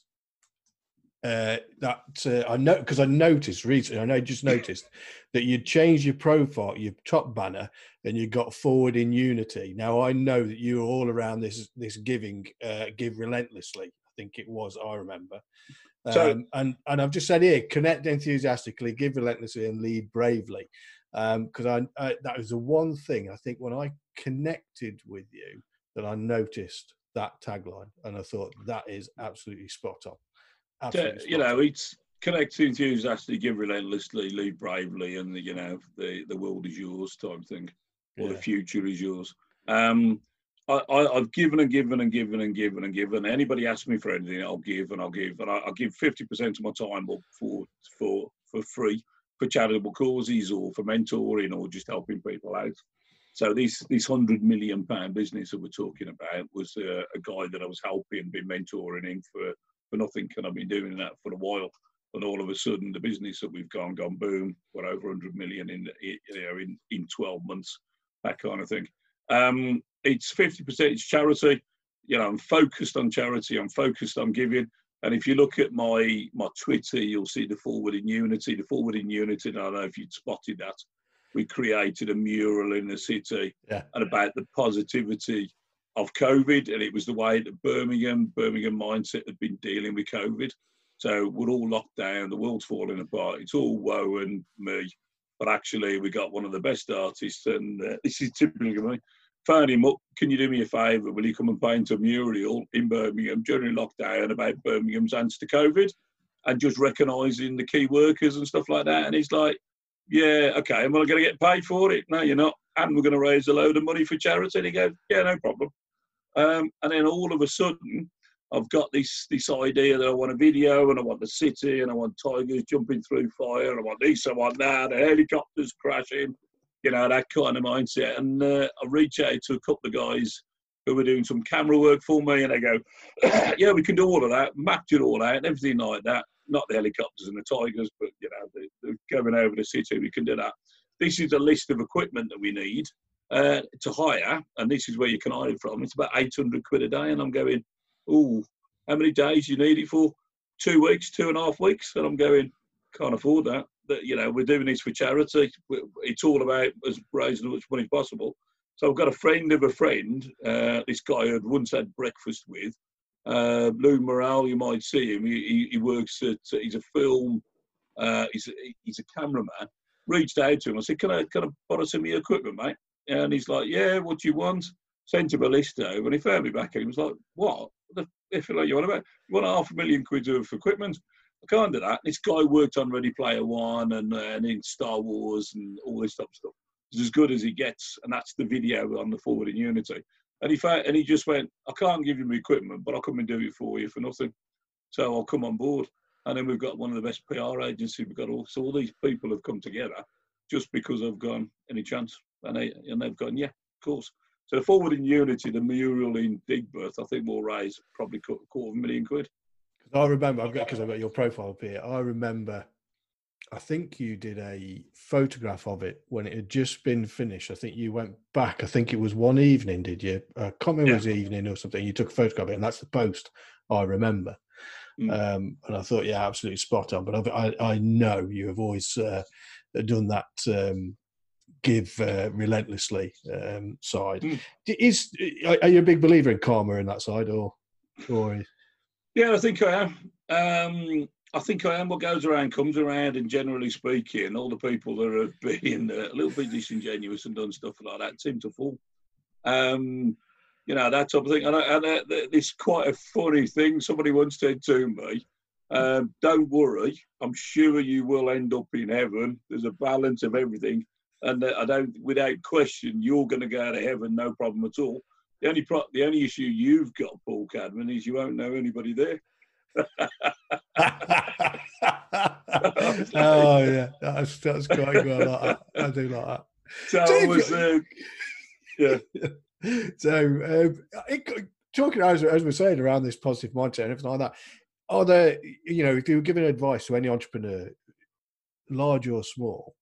uh, that uh, I know because I noticed recently, I know just noticed that you changed your profile, your top banner, and you got Forward in Unity. Now I know that you were all around this this giving, uh, give relentlessly. I think it was, I remember. Um, so, and and I've just said here, connect enthusiastically, give relentlessly, and lead bravely. Because um, I, I that was the one thing I think when I connected with you that I noticed. That tagline, and I thought that is absolutely spot on. Absolutely spot you know, on. It's connect enthusiastically, give relentlessly, lead bravely, and the, you know, the the world is yours type thing, or yeah. The future is yours. Um, I, I, I've given and given and given and given and given. Anybody asks me for anything, I'll give and I'll give, and I, I'll give fifty percent of my time up for for for free for charitable causes or for mentoring or just helping people out. So this this hundred million pound business that we're talking about was uh, a guy that I was helping, been mentoring him for for nothing, and I've been doing that for a while. And all of a sudden, the business that we've gone gone boom, we're over hundred million in you know in in twelve months, that kind of thing. Um, it's fifty percent charity. You know, I'm focused on charity. I'm focused on giving. And if you look at my my Twitter, you'll see the Forward in Unity. The Forward in Unity. And I don't know if you'd spotted that. We created a mural in the city yeah. and about the positivity of COVID. And it was the way that Birmingham, Birmingham mindset had been dealing with COVID. So we're all locked down, the world's falling apart. It's all woe and me. But actually we got one of the best artists and uh, this is typically me. Phoned him up, can you do me a favour? Will you come and paint a mural in Birmingham during lockdown about Birmingham's answer to COVID and just recognising the key workers and stuff like that? And he's like, yeah, okay, am I going to get paid for it? No, you're not. And we're going to raise a load of money for charity. And he goes, yeah, no problem. Um, and then all of a sudden, I've got this this idea that I want a video and I want the city and I want tigers jumping through fire. I want this, I want that, helicopters crashing, you know, that kind of mindset. And uh, I reach out to a couple of guys who were doing some camera work for me and they go, yeah, we can do all of that, mapped it all out and everything like that. Not the helicopters and the tigers, but, you know, they're going over the city. We can do that. This is a list of equipment that we need uh, to hire, and this is where you can hire it from. It's about eight hundred quid a day, and I'm going, ooh, how many days do you need it for? Two weeks, two and a half weeks? And I'm going, can't afford that. That you know, we're doing this for charity. It's all about raising as much money as possible. So I've got a friend of a friend, uh, this guy who I'd once had breakfast with, Uh, Lou Morrell, you might see him. He, he, he works at. He's a film. Uh, he's a, he's a cameraman. Reached out to him. I said, "Can I can I borrow some of your equipment, mate?" And he's like, "Yeah, what do you want?" Sent him a list over, and he found me back, and he was like, "What? I feel like you want about you want half a million quid of equipment? I can't do that." And this guy worked on Ready Player One and uh, and in Star Wars and all this type of stuff. It's as good as he gets, and that's the video on the Forward in Unity. And he, found, and he just went, I can't give you my equipment, but I'll come and do it for you for nothing. So I'll come on board. And then we've got one of the best P R agencies. We've got all, so all these people have come together just because I've gone, any chance? And, they, and they've gone, yeah, of course. So Forward in Unity, the mural in Digbeth, I think we'll raise probably a quarter of a million quid. I remember, I've got, because I've got your profile up here, I remember, I think you did a photograph of it when it had just been finished. I think you went back, I think it was one evening, did you? I can't remember, yeah. It was evening or something. You took a photograph of it, and that's the post I remember. Mm. Um, and I thought, yeah, absolutely spot on. But I've, I, I know you have always uh, done that um, give uh, relentlessly um, side. Mm. Is Are you a big believer in karma in that side? or, or Yeah, I think I am. Um, I think I am. What goes around comes around, and generally speaking, all the people that have been a little bit disingenuous and done stuff like that seem to fall. Um, you know, that type of thing. And, I, and I, it's quite a funny thing. Somebody once said to me, uh, don't worry, I'm sure you will end up in heaven. There's a balance of everything. And I don't, without question, you're going to go to heaven, no problem at all. The only, pro- the only issue you've got, Paul Cadman, is you won't know anybody there. Oh yeah, that's that's quite good. I, I do like that. So, so was, uh, yeah. So um, it, talking as as we're saying around this positive mindset and everything like that, are there, you know, if you were giving advice to any entrepreneur, large or small,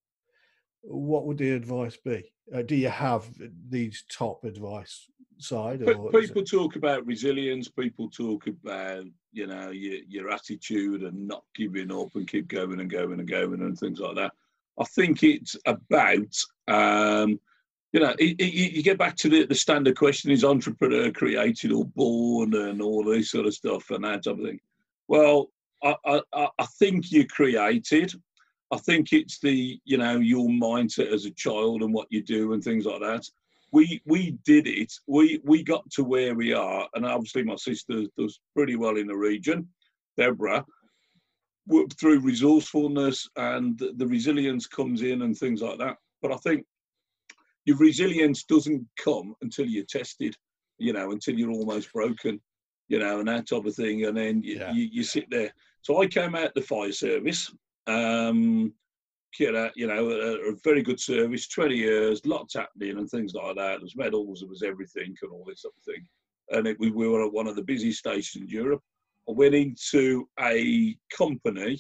what would the advice be? Uh, do you have these top advice side? Or people talk about resilience. People talk about, you know, your, your attitude and not giving up and keep going and going and going and things like that. I think it's about, um, you know, it, it, you get back to the, the standard question, is entrepreneur created or born and all this sort of stuff and that type of thing. Well, I, I, I think you're created. I think it's the, you know, your mindset as a child and what you do and things like that. We we did it. We we got to where we are. And obviously my sister does pretty well in the region, Deborah, through resourcefulness, and the resilience comes in and things like that. But I think your resilience doesn't come until you're tested, you know, until you're almost broken, you know, and that type of thing. And then you, yeah. you, you sit there. So I came out the fire service. Um, you know, you know, a, a very good service, twenty years, lots happening and things like that. There was medals, there was everything and all this sort of thing. And it, we, we were at one of the busy stations in Europe. I went into a company,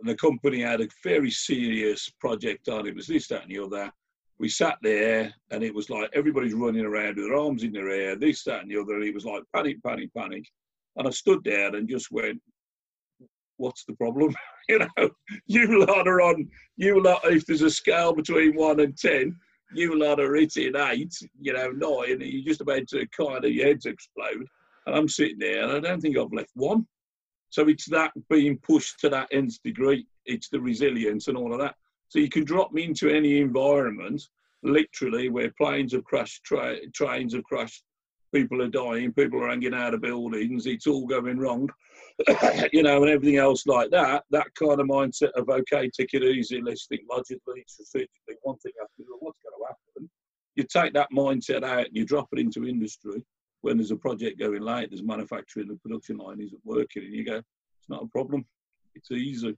and the company had a very serious project on. It was this, that and the other. We sat there, and it was like everybody's running around with their arms in their air, this, that and the other. And it was like panic, panic, panic. And I stood there and just went, what's the problem? You know, you lot are on, you lot, if there's a scale between one and ten, you lot are hitting eight, you know, nine, and you're just about to kind of, your heads explode. And I'm sitting there, and I don't think I've left one. So it's that being pushed to that nth degree. It's the resilience and all of that. So you can drop me into any environment, literally, where planes have crashed, tra- trains have crashed, people are dying, people are hanging out of buildings, it's all going wrong, you know, and everything else like that. That kind of mindset of, okay, take it easy, let's think logically, strategically, one thing after the other, what's going to happen? You take that mindset out and you drop it into industry. When there's a project going late, there's manufacturing, the production line isn't working, and you go, it's not a problem, it's easy.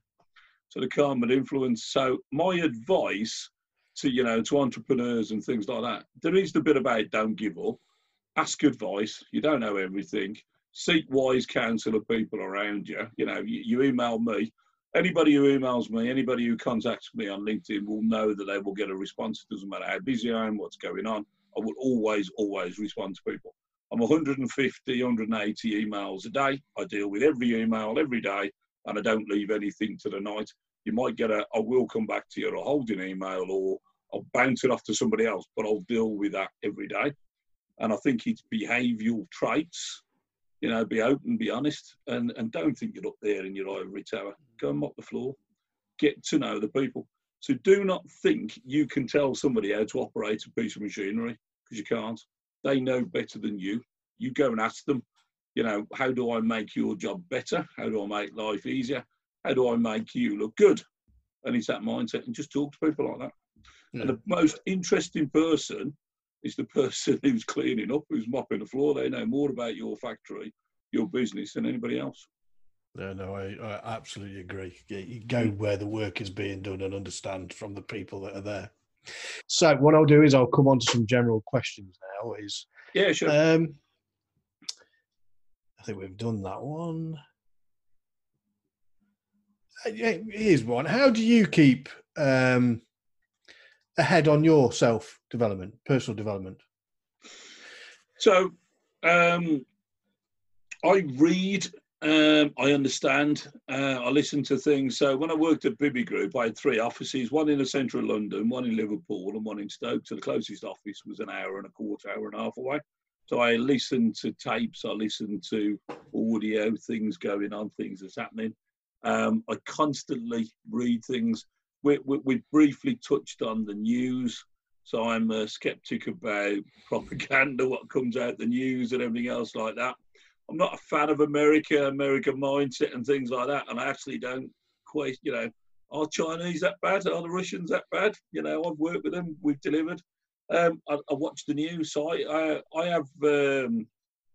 So the karma and influence. So my advice to, you know, to entrepreneurs and things like that, there is the bit about don't give up. Ask advice. You don't know everything. Seek wise counsel of people around you. You know, you, you email me. Anybody who emails me, anybody who contacts me on LinkedIn will know that they will get a response. It doesn't matter how busy I am, what's going on. I will always, always respond to people. I'm one hundred fifty, one hundred eighty emails a day. I deal with every email every day, and I don't leave anything to the night. You might get a, I will come back to you, or a holding email, or I'll bounce it off to somebody else, but I'll deal with that every day. And I think it's behavioural traits, you know, be open, be honest, and, and don't think you're up there in your ivory tower. Go and mop the floor. Get to know the people. So do not think you can tell somebody how to operate a piece of machinery, because you can't. They know better than you. You go and ask them, you know, how do I make your job better? How do I make life easier? How do I make you look good? And it's that mindset. And just talk to people like that. Yeah. And the most interesting person is the person who's cleaning up, who's mopping the floor. They know more about your factory, your business, than anybody else. Yeah, no, I, I absolutely agree. You go where the work is being done and understand from the people that are there. So what I'll do is I'll come on to some general questions now. Is yeah, sure. Um, I think we've done that one. here's one. How do you keep um, ahead on your self-development, personal development? So um, I read, um, I understand, uh, I listen to things. So when I worked at Bibby Group, I had three offices, one in the central London, one in Liverpool and one in Stoke. So the closest office was an hour and a quarter, hour and a half away. So I listened to tapes, I listened to audio, things going on, things that's happening. Um, I constantly read things. We, we, we briefly touched on the news. So I'm a skeptic about propaganda, what comes out the news and everything else like that. I'm not a fan of America, American mindset and things like that. And I actually don't quite, you know, are Chinese that bad? Are the Russians that bad? You know, I've worked with them, we've delivered. Um, I, I watch the news. So I, I, I have um,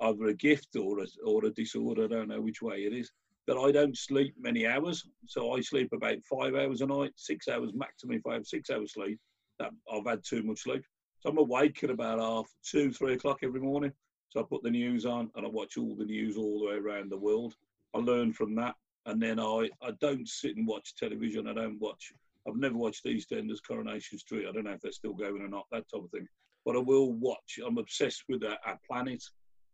either a gift or a, or a disorder, I don't know which way it is, that I don't sleep many hours. So I sleep about five hours a night, six hours maximum if I have six hours sleep. That I've had too much sleep. So I'm awake at about half, two, three o'clock every morning. So I put the news on and I watch all the news all the way around the world. I learn from that. And then I, I don't sit and watch television. I don't watch, I've never watched EastEnders, Coronation Street. I don't know if they're still going or not, that type of thing. But I will watch. I'm obsessed with our, our planet.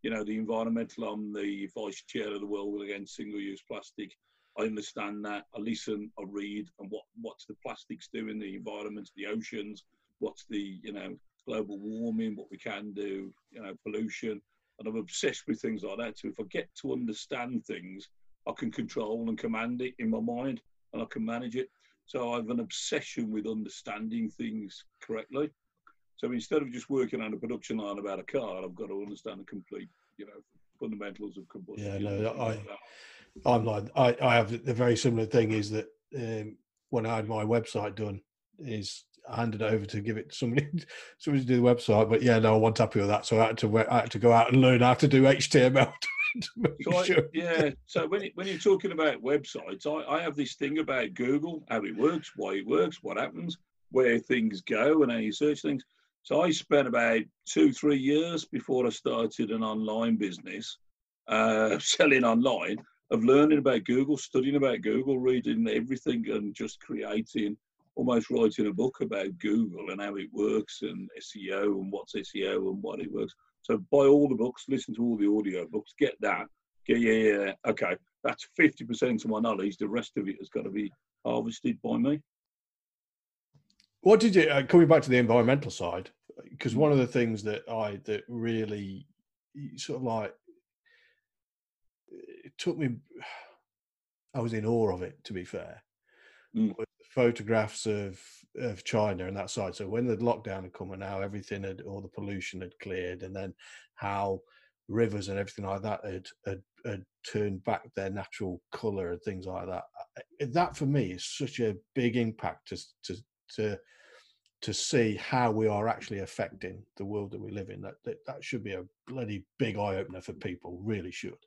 You know, the environmental, I'm the vice chair of the World Against Single-Use Plastic. I understand that. I listen, I read, and what, what's the plastics doing, the environment, the oceans, what's the, you know, global warming, what we can do, you know, pollution. And I'm obsessed with things like that. So if I get to understand things, I can control and command it in my mind, and I can manage it. So I have an obsession with understanding things correctly. So instead of just working on a production line about a car, I've got to understand the complete, you know, fundamentals of combustion. Yeah, no, I... I'm like, I, I have the very similar thing is that um, when I had my website done, is I handed it over to give it to somebody, somebody to do the website. But yeah, no, I wasn't happy with that. So I had to, I had to go out and learn how to do H T M L. To make so sure. I, yeah. So when, when you're talking about websites, I, I have this thing about Google, how it works, why it works, what happens, where things go and how you search things. So I spent about two, three years before I started an online business, uh, selling online, of learning about Google, studying about Google, reading everything and just creating, almost writing a book about Google and how it works and S E O and what's S E O and what it works. So buy all the books, listen to all the audio books, get that, get, yeah, yeah, yeah, okay, that's fifty percent of my knowledge, the rest of it has got to be harvested by me. What did you, uh, coming back to the environmental side, because one of the things that I, that really sort of like, it took me, I was in awe of it, to be fair. Mm. Photographs of, of China and that side. So when the lockdown had come and how everything had, all the pollution had cleared, and then how rivers and everything like that had, had, had turned back their natural colour and things like that. That for me is such a big impact to, to, to, to see how we are actually affecting the world that we live in. That, that, that should be a bloody big eye-opener for people, really should.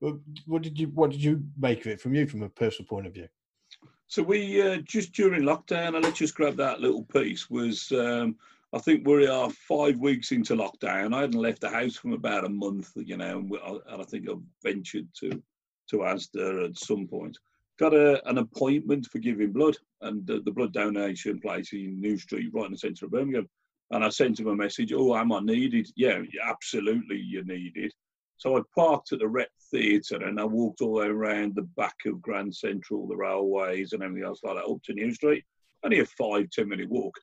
What did you What did you make of it from you, from a personal point of view? So we uh, just during lockdown, and let's just grab that little piece. Was um, I think we are five weeks into lockdown. I hadn't left the house for about a month, you know, and, we, and I think I ventured to to Asda at some point. Got a, an appointment for giving blood, and the, the blood donation place in New Street, right in the centre of Birmingham. And I sent him a message. Oh, am I needed? Yeah, absolutely, you're needed. So I parked at the Rep Theatre and I walked all the way around the back of Grand Central, the railways and everything else like that, up to New Street. Only a five, ten minute walk.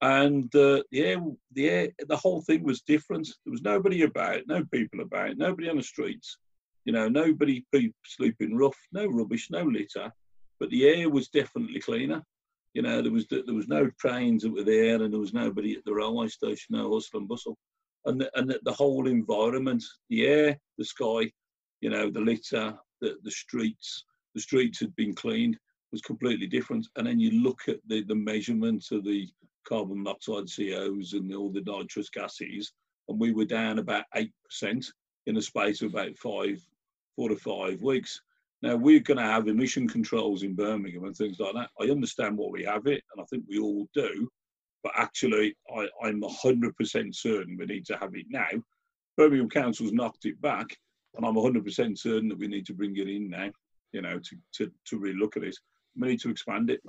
And uh, the, air, the, air, the whole thing was different. There was nobody about, no people about, nobody on the streets. You know, nobody sleeping rough, no rubbish, no litter. But the air was definitely cleaner. You know, there was, there was no trains that were there and there was nobody at the railway station, no hustle and bustle. And the, and the whole environment, the air, the sky, you know, the litter, the, the streets, the streets had been cleaned, was completely different. And then you look at the, the measurement of the carbon monoxide C Os and all the nitrous gases, and we were down about eight percent in a space of about five, four to five weeks. Now, we're going to have emission controls in Birmingham and things like that. I understand what we have it, and I think we all do. But actually, I, I'm one hundred percent certain we need to have it now. Birmingham Council's knocked it back, and I'm one hundred percent certain that we need to bring it in now, you know, to, to, to relook at it. we need to expand it.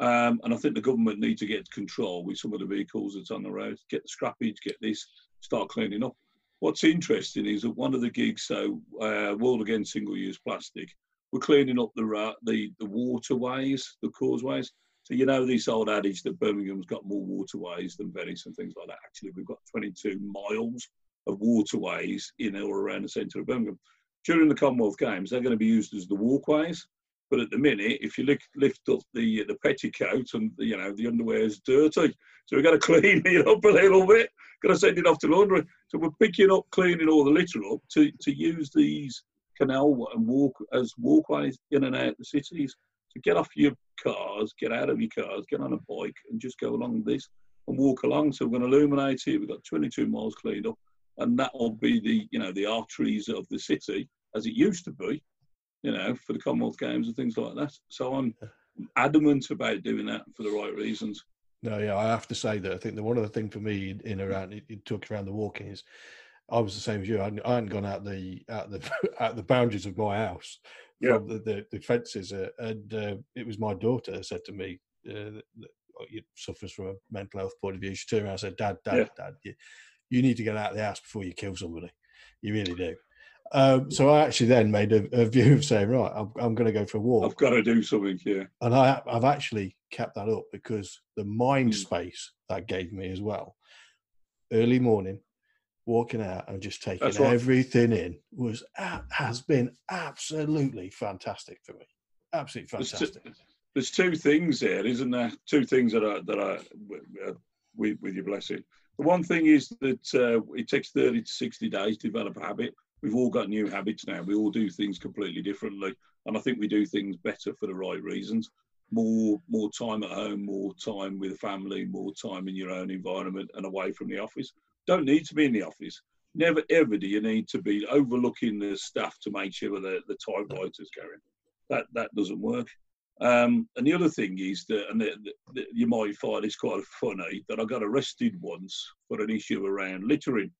Um, and I think the government need to get control with some of the vehicles that's on the road, get the scrappage, get this, start cleaning up. What's interesting is that one of the gigs, so uh, World Against Single-Use Plastic, we're cleaning up the, the the waterways, the causeways. So you know this old adage that Birmingham's got more waterways than Venice and things like that. Actually, we've got twenty-two miles of waterways in or around the centre of Birmingham. During the Commonwealth Games, they're going to be used as the walkways. But at the minute, if you lift, lift up the the petticoat and the, you know, the underwear is dirty, so we've got to clean it up a little bit. Got to send it off to laundry. So we're picking up, cleaning all the litter up to to use these canal and walk as walkways in and out the cities. So get off your cars, get out of your cars, get on a bike, and just go along this and walk along. So we're going to illuminate it. We've got twenty-two miles cleaned up, and that will be the you know the arteries of the city as it used to be. You know, for the Commonwealth Games and things like that. So I'm adamant about doing that for the right reasons. No, yeah, I have to say that I think the one other thing for me in, in around it, it took around the walking is I was the same as you. I hadn't, I hadn't gone out the out the out the boundaries of my house, yeah, from the, the, the fences, uh, and uh, it was my daughter who said to me, uh, that it suffers from a mental health point of view. She turned around and said, "Dad, Dad, yeah. Dad, you, you need to get out of the house before you kill somebody. You really do." Um, so I actually then made a, a view of saying, right, I'm, I'm going to go for a walk. I've got to do something, yeah. And I, I've actually kept that up because the mind mm. space that gave me as well. Early morning, walking out and just taking right. everything in was has been absolutely fantastic for me. Absolutely fantastic. There's two, there's two things there, isn't there? Two things that are that are with, with your blessing. The one thing is that uh, it takes thirty to sixty days to develop a habit. We've all got new habits now. We all do things completely differently. And I think we do things better for the right reasons. More more time at home, more time with the family, more time in your own environment and away from the office. Don't need to be in the office. Never, ever do you need to be overlooking the staff to make sure that the typewriter's going. That that doesn't work. Um, and the other thing is that, and the, the, you might find it's quite funny, that I got arrested once for an issue around littering.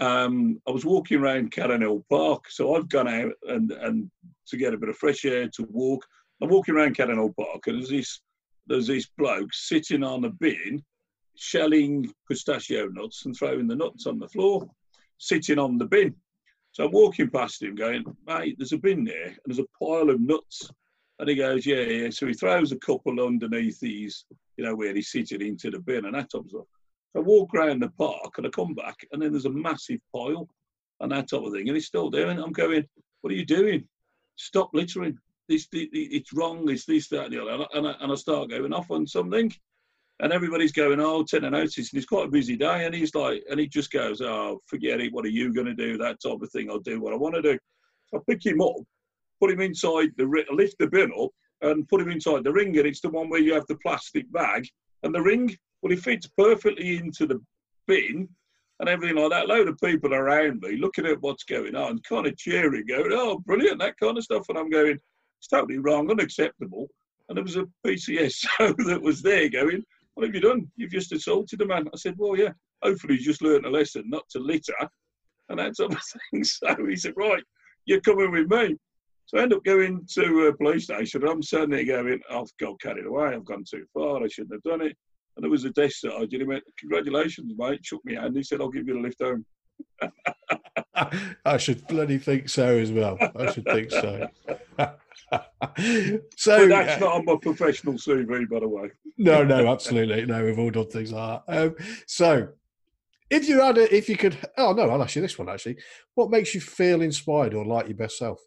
Um, I was walking around Carinell Park, so I've gone out and, and to get a bit of fresh air to walk. I'm walking around Carinell Park, and there's this there's this bloke sitting on a bin, shelling pistachio nuts and throwing the nuts on the floor, sitting on the bin. So I'm walking past him, going, "Mate, there's a bin there, and there's a pile of nuts." And he goes, "Yeah, yeah." So he throws a couple underneath his, you know, where he's sitting into the bin, and that type of stuff. I walk around the park and I come back and then there's a massive pile and that type of thing. And he's still doing it. I'm going, "What are you doing? Stop littering. This, the, the, it's wrong. It's this, that, and the other." And I, and I start going off on something. And everybody's going, "Oh, ten and notice." And it's quite a busy day. And he's like, and he just goes, "Oh, forget it. What are you going to do?" That type of thing. "I'll do what I want to do." So I pick him up, put him inside the, lift the bin up and put him inside the ring. And it's the one where you have the plastic bag and the ring. Well, he fits perfectly into the bin and everything like that. A load of people around me looking at what's going on, kind of cheering, going, "Oh, brilliant," that kind of stuff. And I'm going, "It's totally wrong, unacceptable." And there was a P C S O that was there going, "What have you done? You've just assaulted a man." I said, "Well, yeah, hopefully he's just learned a lesson not to litter." And that sort of thing. So he said, "Right, you're coming with me." So I end up going to a police station and I'm sitting there going, "I've got carried away. I've gone too far. I shouldn't have done it." And there was a desk sergeant. He went, "Congratulations, mate." Shook me hand. He said, "I'll give you the lift home." I should bloody think so as well. I should think so. So but that's not on my professional C V, by the way. No, no, absolutely. No, we've all done things like that. Um, so if you had a, if you could, oh no, I'll ask you this one actually. What makes you feel inspired or like your best self?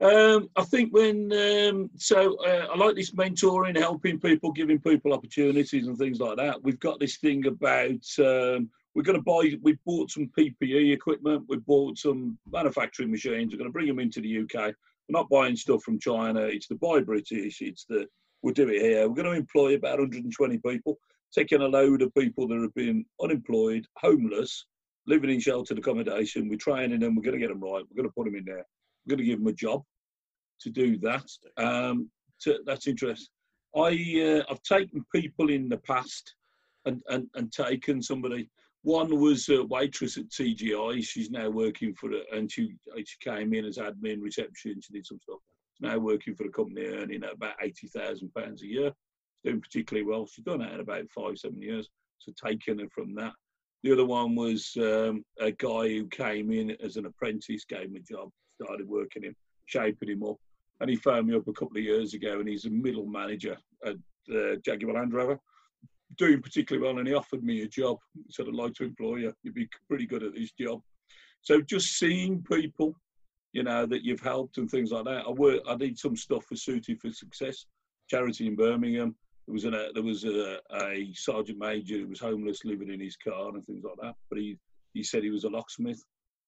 Um, I think when, um, so uh, I like this mentoring, helping people, giving people opportunities and things like that. We've got this thing about, um, we're going to buy, we bought some P P E equipment, we bought some manufacturing machines, we're going to bring them into the U K. We're not buying stuff from China, it's the buy British, it's the, we'll do it here. We're going to employ about one hundred twenty people, taking a load of people that have been unemployed, homeless, living in sheltered accommodation. We're training them, we're going to get them right, we're going to put them in there. We're going to give them a job. To do that, um, to, that's interesting. I, uh, I've taken people in the past and, and, and taken somebody. One was a waitress at T G I. She's now working for it, and she, she came in as admin reception. She did some stuff. now working for a company earning about eighty thousand pounds a year. She's doing particularly well. She's done that in about five, seven years. So taking her from that. The other one was um, a guy who came in as an apprentice, gave him a job, started working him, shaping him up. And he phoned me up a couple of years ago, and he's a middle manager at uh, Jaguar Land Rover, doing particularly well, and he offered me a job. He said, I'd like to employ you. You'd be pretty good at this job. So just seeing people, you know, that you've helped and things like that. I work, I did some stuff for Suited for Success, charity in Birmingham. There was, an, a, there was a, a sergeant major who was homeless, living in his car and things like that. But he, he said he was a locksmith.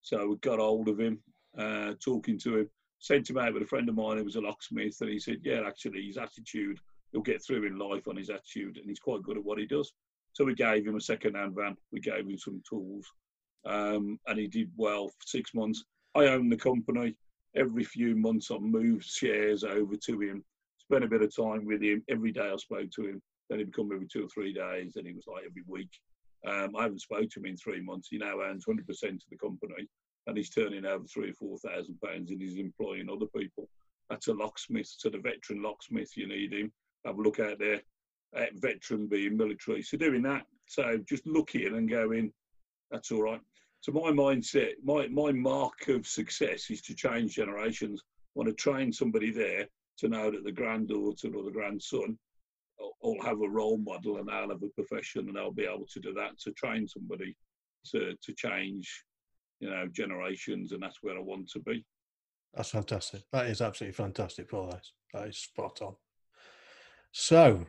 So we got hold of him, uh, talking to him, sent him out with a friend of mine who was a locksmith. And he said, yeah, actually, his attitude, he'll get through in life on his attitude. And he's quite good at what he does. So we gave him a second-hand van. We gave him some tools. Um, and he did well for six months. I own the company. Every few months I moved shares over to him, spent a bit of time with him. Every day I spoke to him. Then he'd come every two or three days. Then he was like every week. Um, I haven't spoken to him in three months. He now owns one hundred percent of the company, and he's turning over three or four thousand pounds, and he's employing other people. That's a locksmith. So the veteran locksmith, you need him. Have a look out there at veteran being military. So doing that. So just looking and going, that's all right. So my mindset, my, my mark of success is to change generations. I want to train somebody there to know that the granddaughter or the grandson will have a role model, and they'll have a profession, and they'll be able to do that. To train somebody to, to change, you know, generations, and that's where I want to be. That's fantastic. That is absolutely fantastic, Paul. That is, that is spot on. So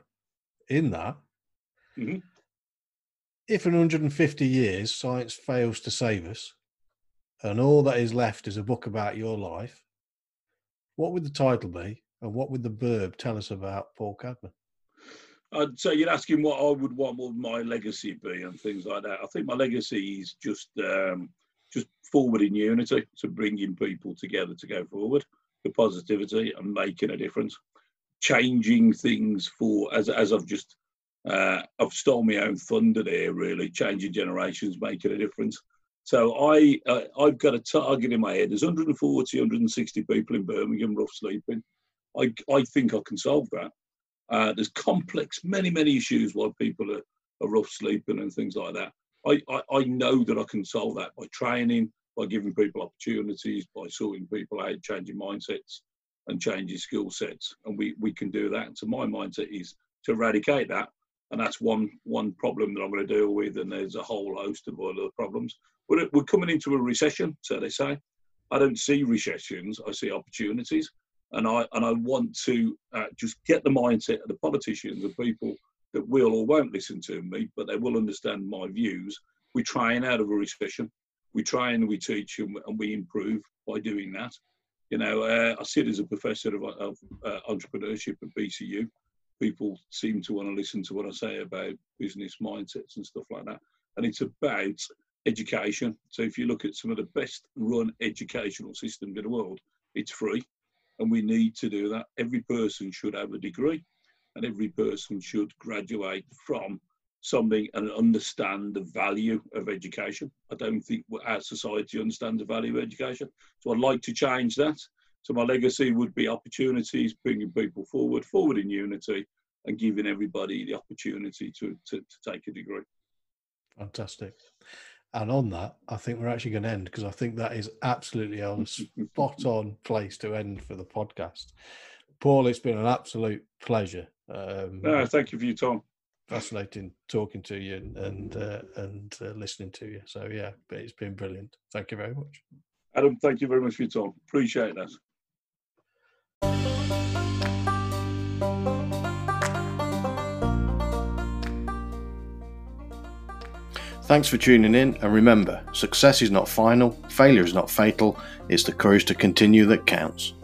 in that, mm-hmm. if in one hundred fifty years science fails to save us and all that is left is a book about your life, what would the title be, and what would the blurb tell us about Paul Cadman? I'd say you'd ask him what I would want, what would my legacy be and things like that. I think my legacy is just um, just forward in unity, so bringing people together to go forward, the positivity and making a difference, changing things for, as as I've just Uh, I've stole my own thunder there, really, changing generations, making a difference. So I, uh, I've got a target in my head. There's one hundred forty, one hundred sixty people in Birmingham, rough sleeping. I, I think I can solve that. Uh, there's complex, many, many issues why people are, are rough sleeping and things like that. I, I, I know that I can solve that by training, by giving people opportunities, by sorting people out, changing mindsets and changing skill sets. And we, we can do that. So my mindset is to eradicate that. And that's one one problem that I'm going to deal with, and there's a whole host of other problems. We're, we're coming into a recession, so they say. I don't see recessions, I see opportunities. And I and I want to uh, just get the mindset of the politicians, the people that will or won't listen to me, but they will understand my views. We're trying out of a recession. We try and we teach, and we, and we improve by doing that. You know, uh, I sit as a professor of, of uh, entrepreneurship at B C U. People seem to want to listen to what I say about business mindsets and stuff like that. And it's about education. So if you look at some of the best run educational systems in the world, it's free. And we need to do that. Every person should have a degree, and every person should graduate from something and understand the value of education. I don't think our society understands the value of education. So I'd like to change that. So my legacy would be opportunities, bringing people forward, forward in unity, and giving everybody the opportunity to, to, to take a degree. Fantastic. And on that, I think we're actually going to end, because I think that is absolutely a spot on place to end for the podcast. Paul, it's been an absolute pleasure. Um, no, thank you for your time. Fascinating talking to you and, uh, and uh, listening to you. So yeah, it's been brilliant. Thank you very much. Adam, thank you very much for your time. Appreciate that. Thanks for tuning in, and remember, success is not final, failure is not fatal, it's the courage to continue that counts.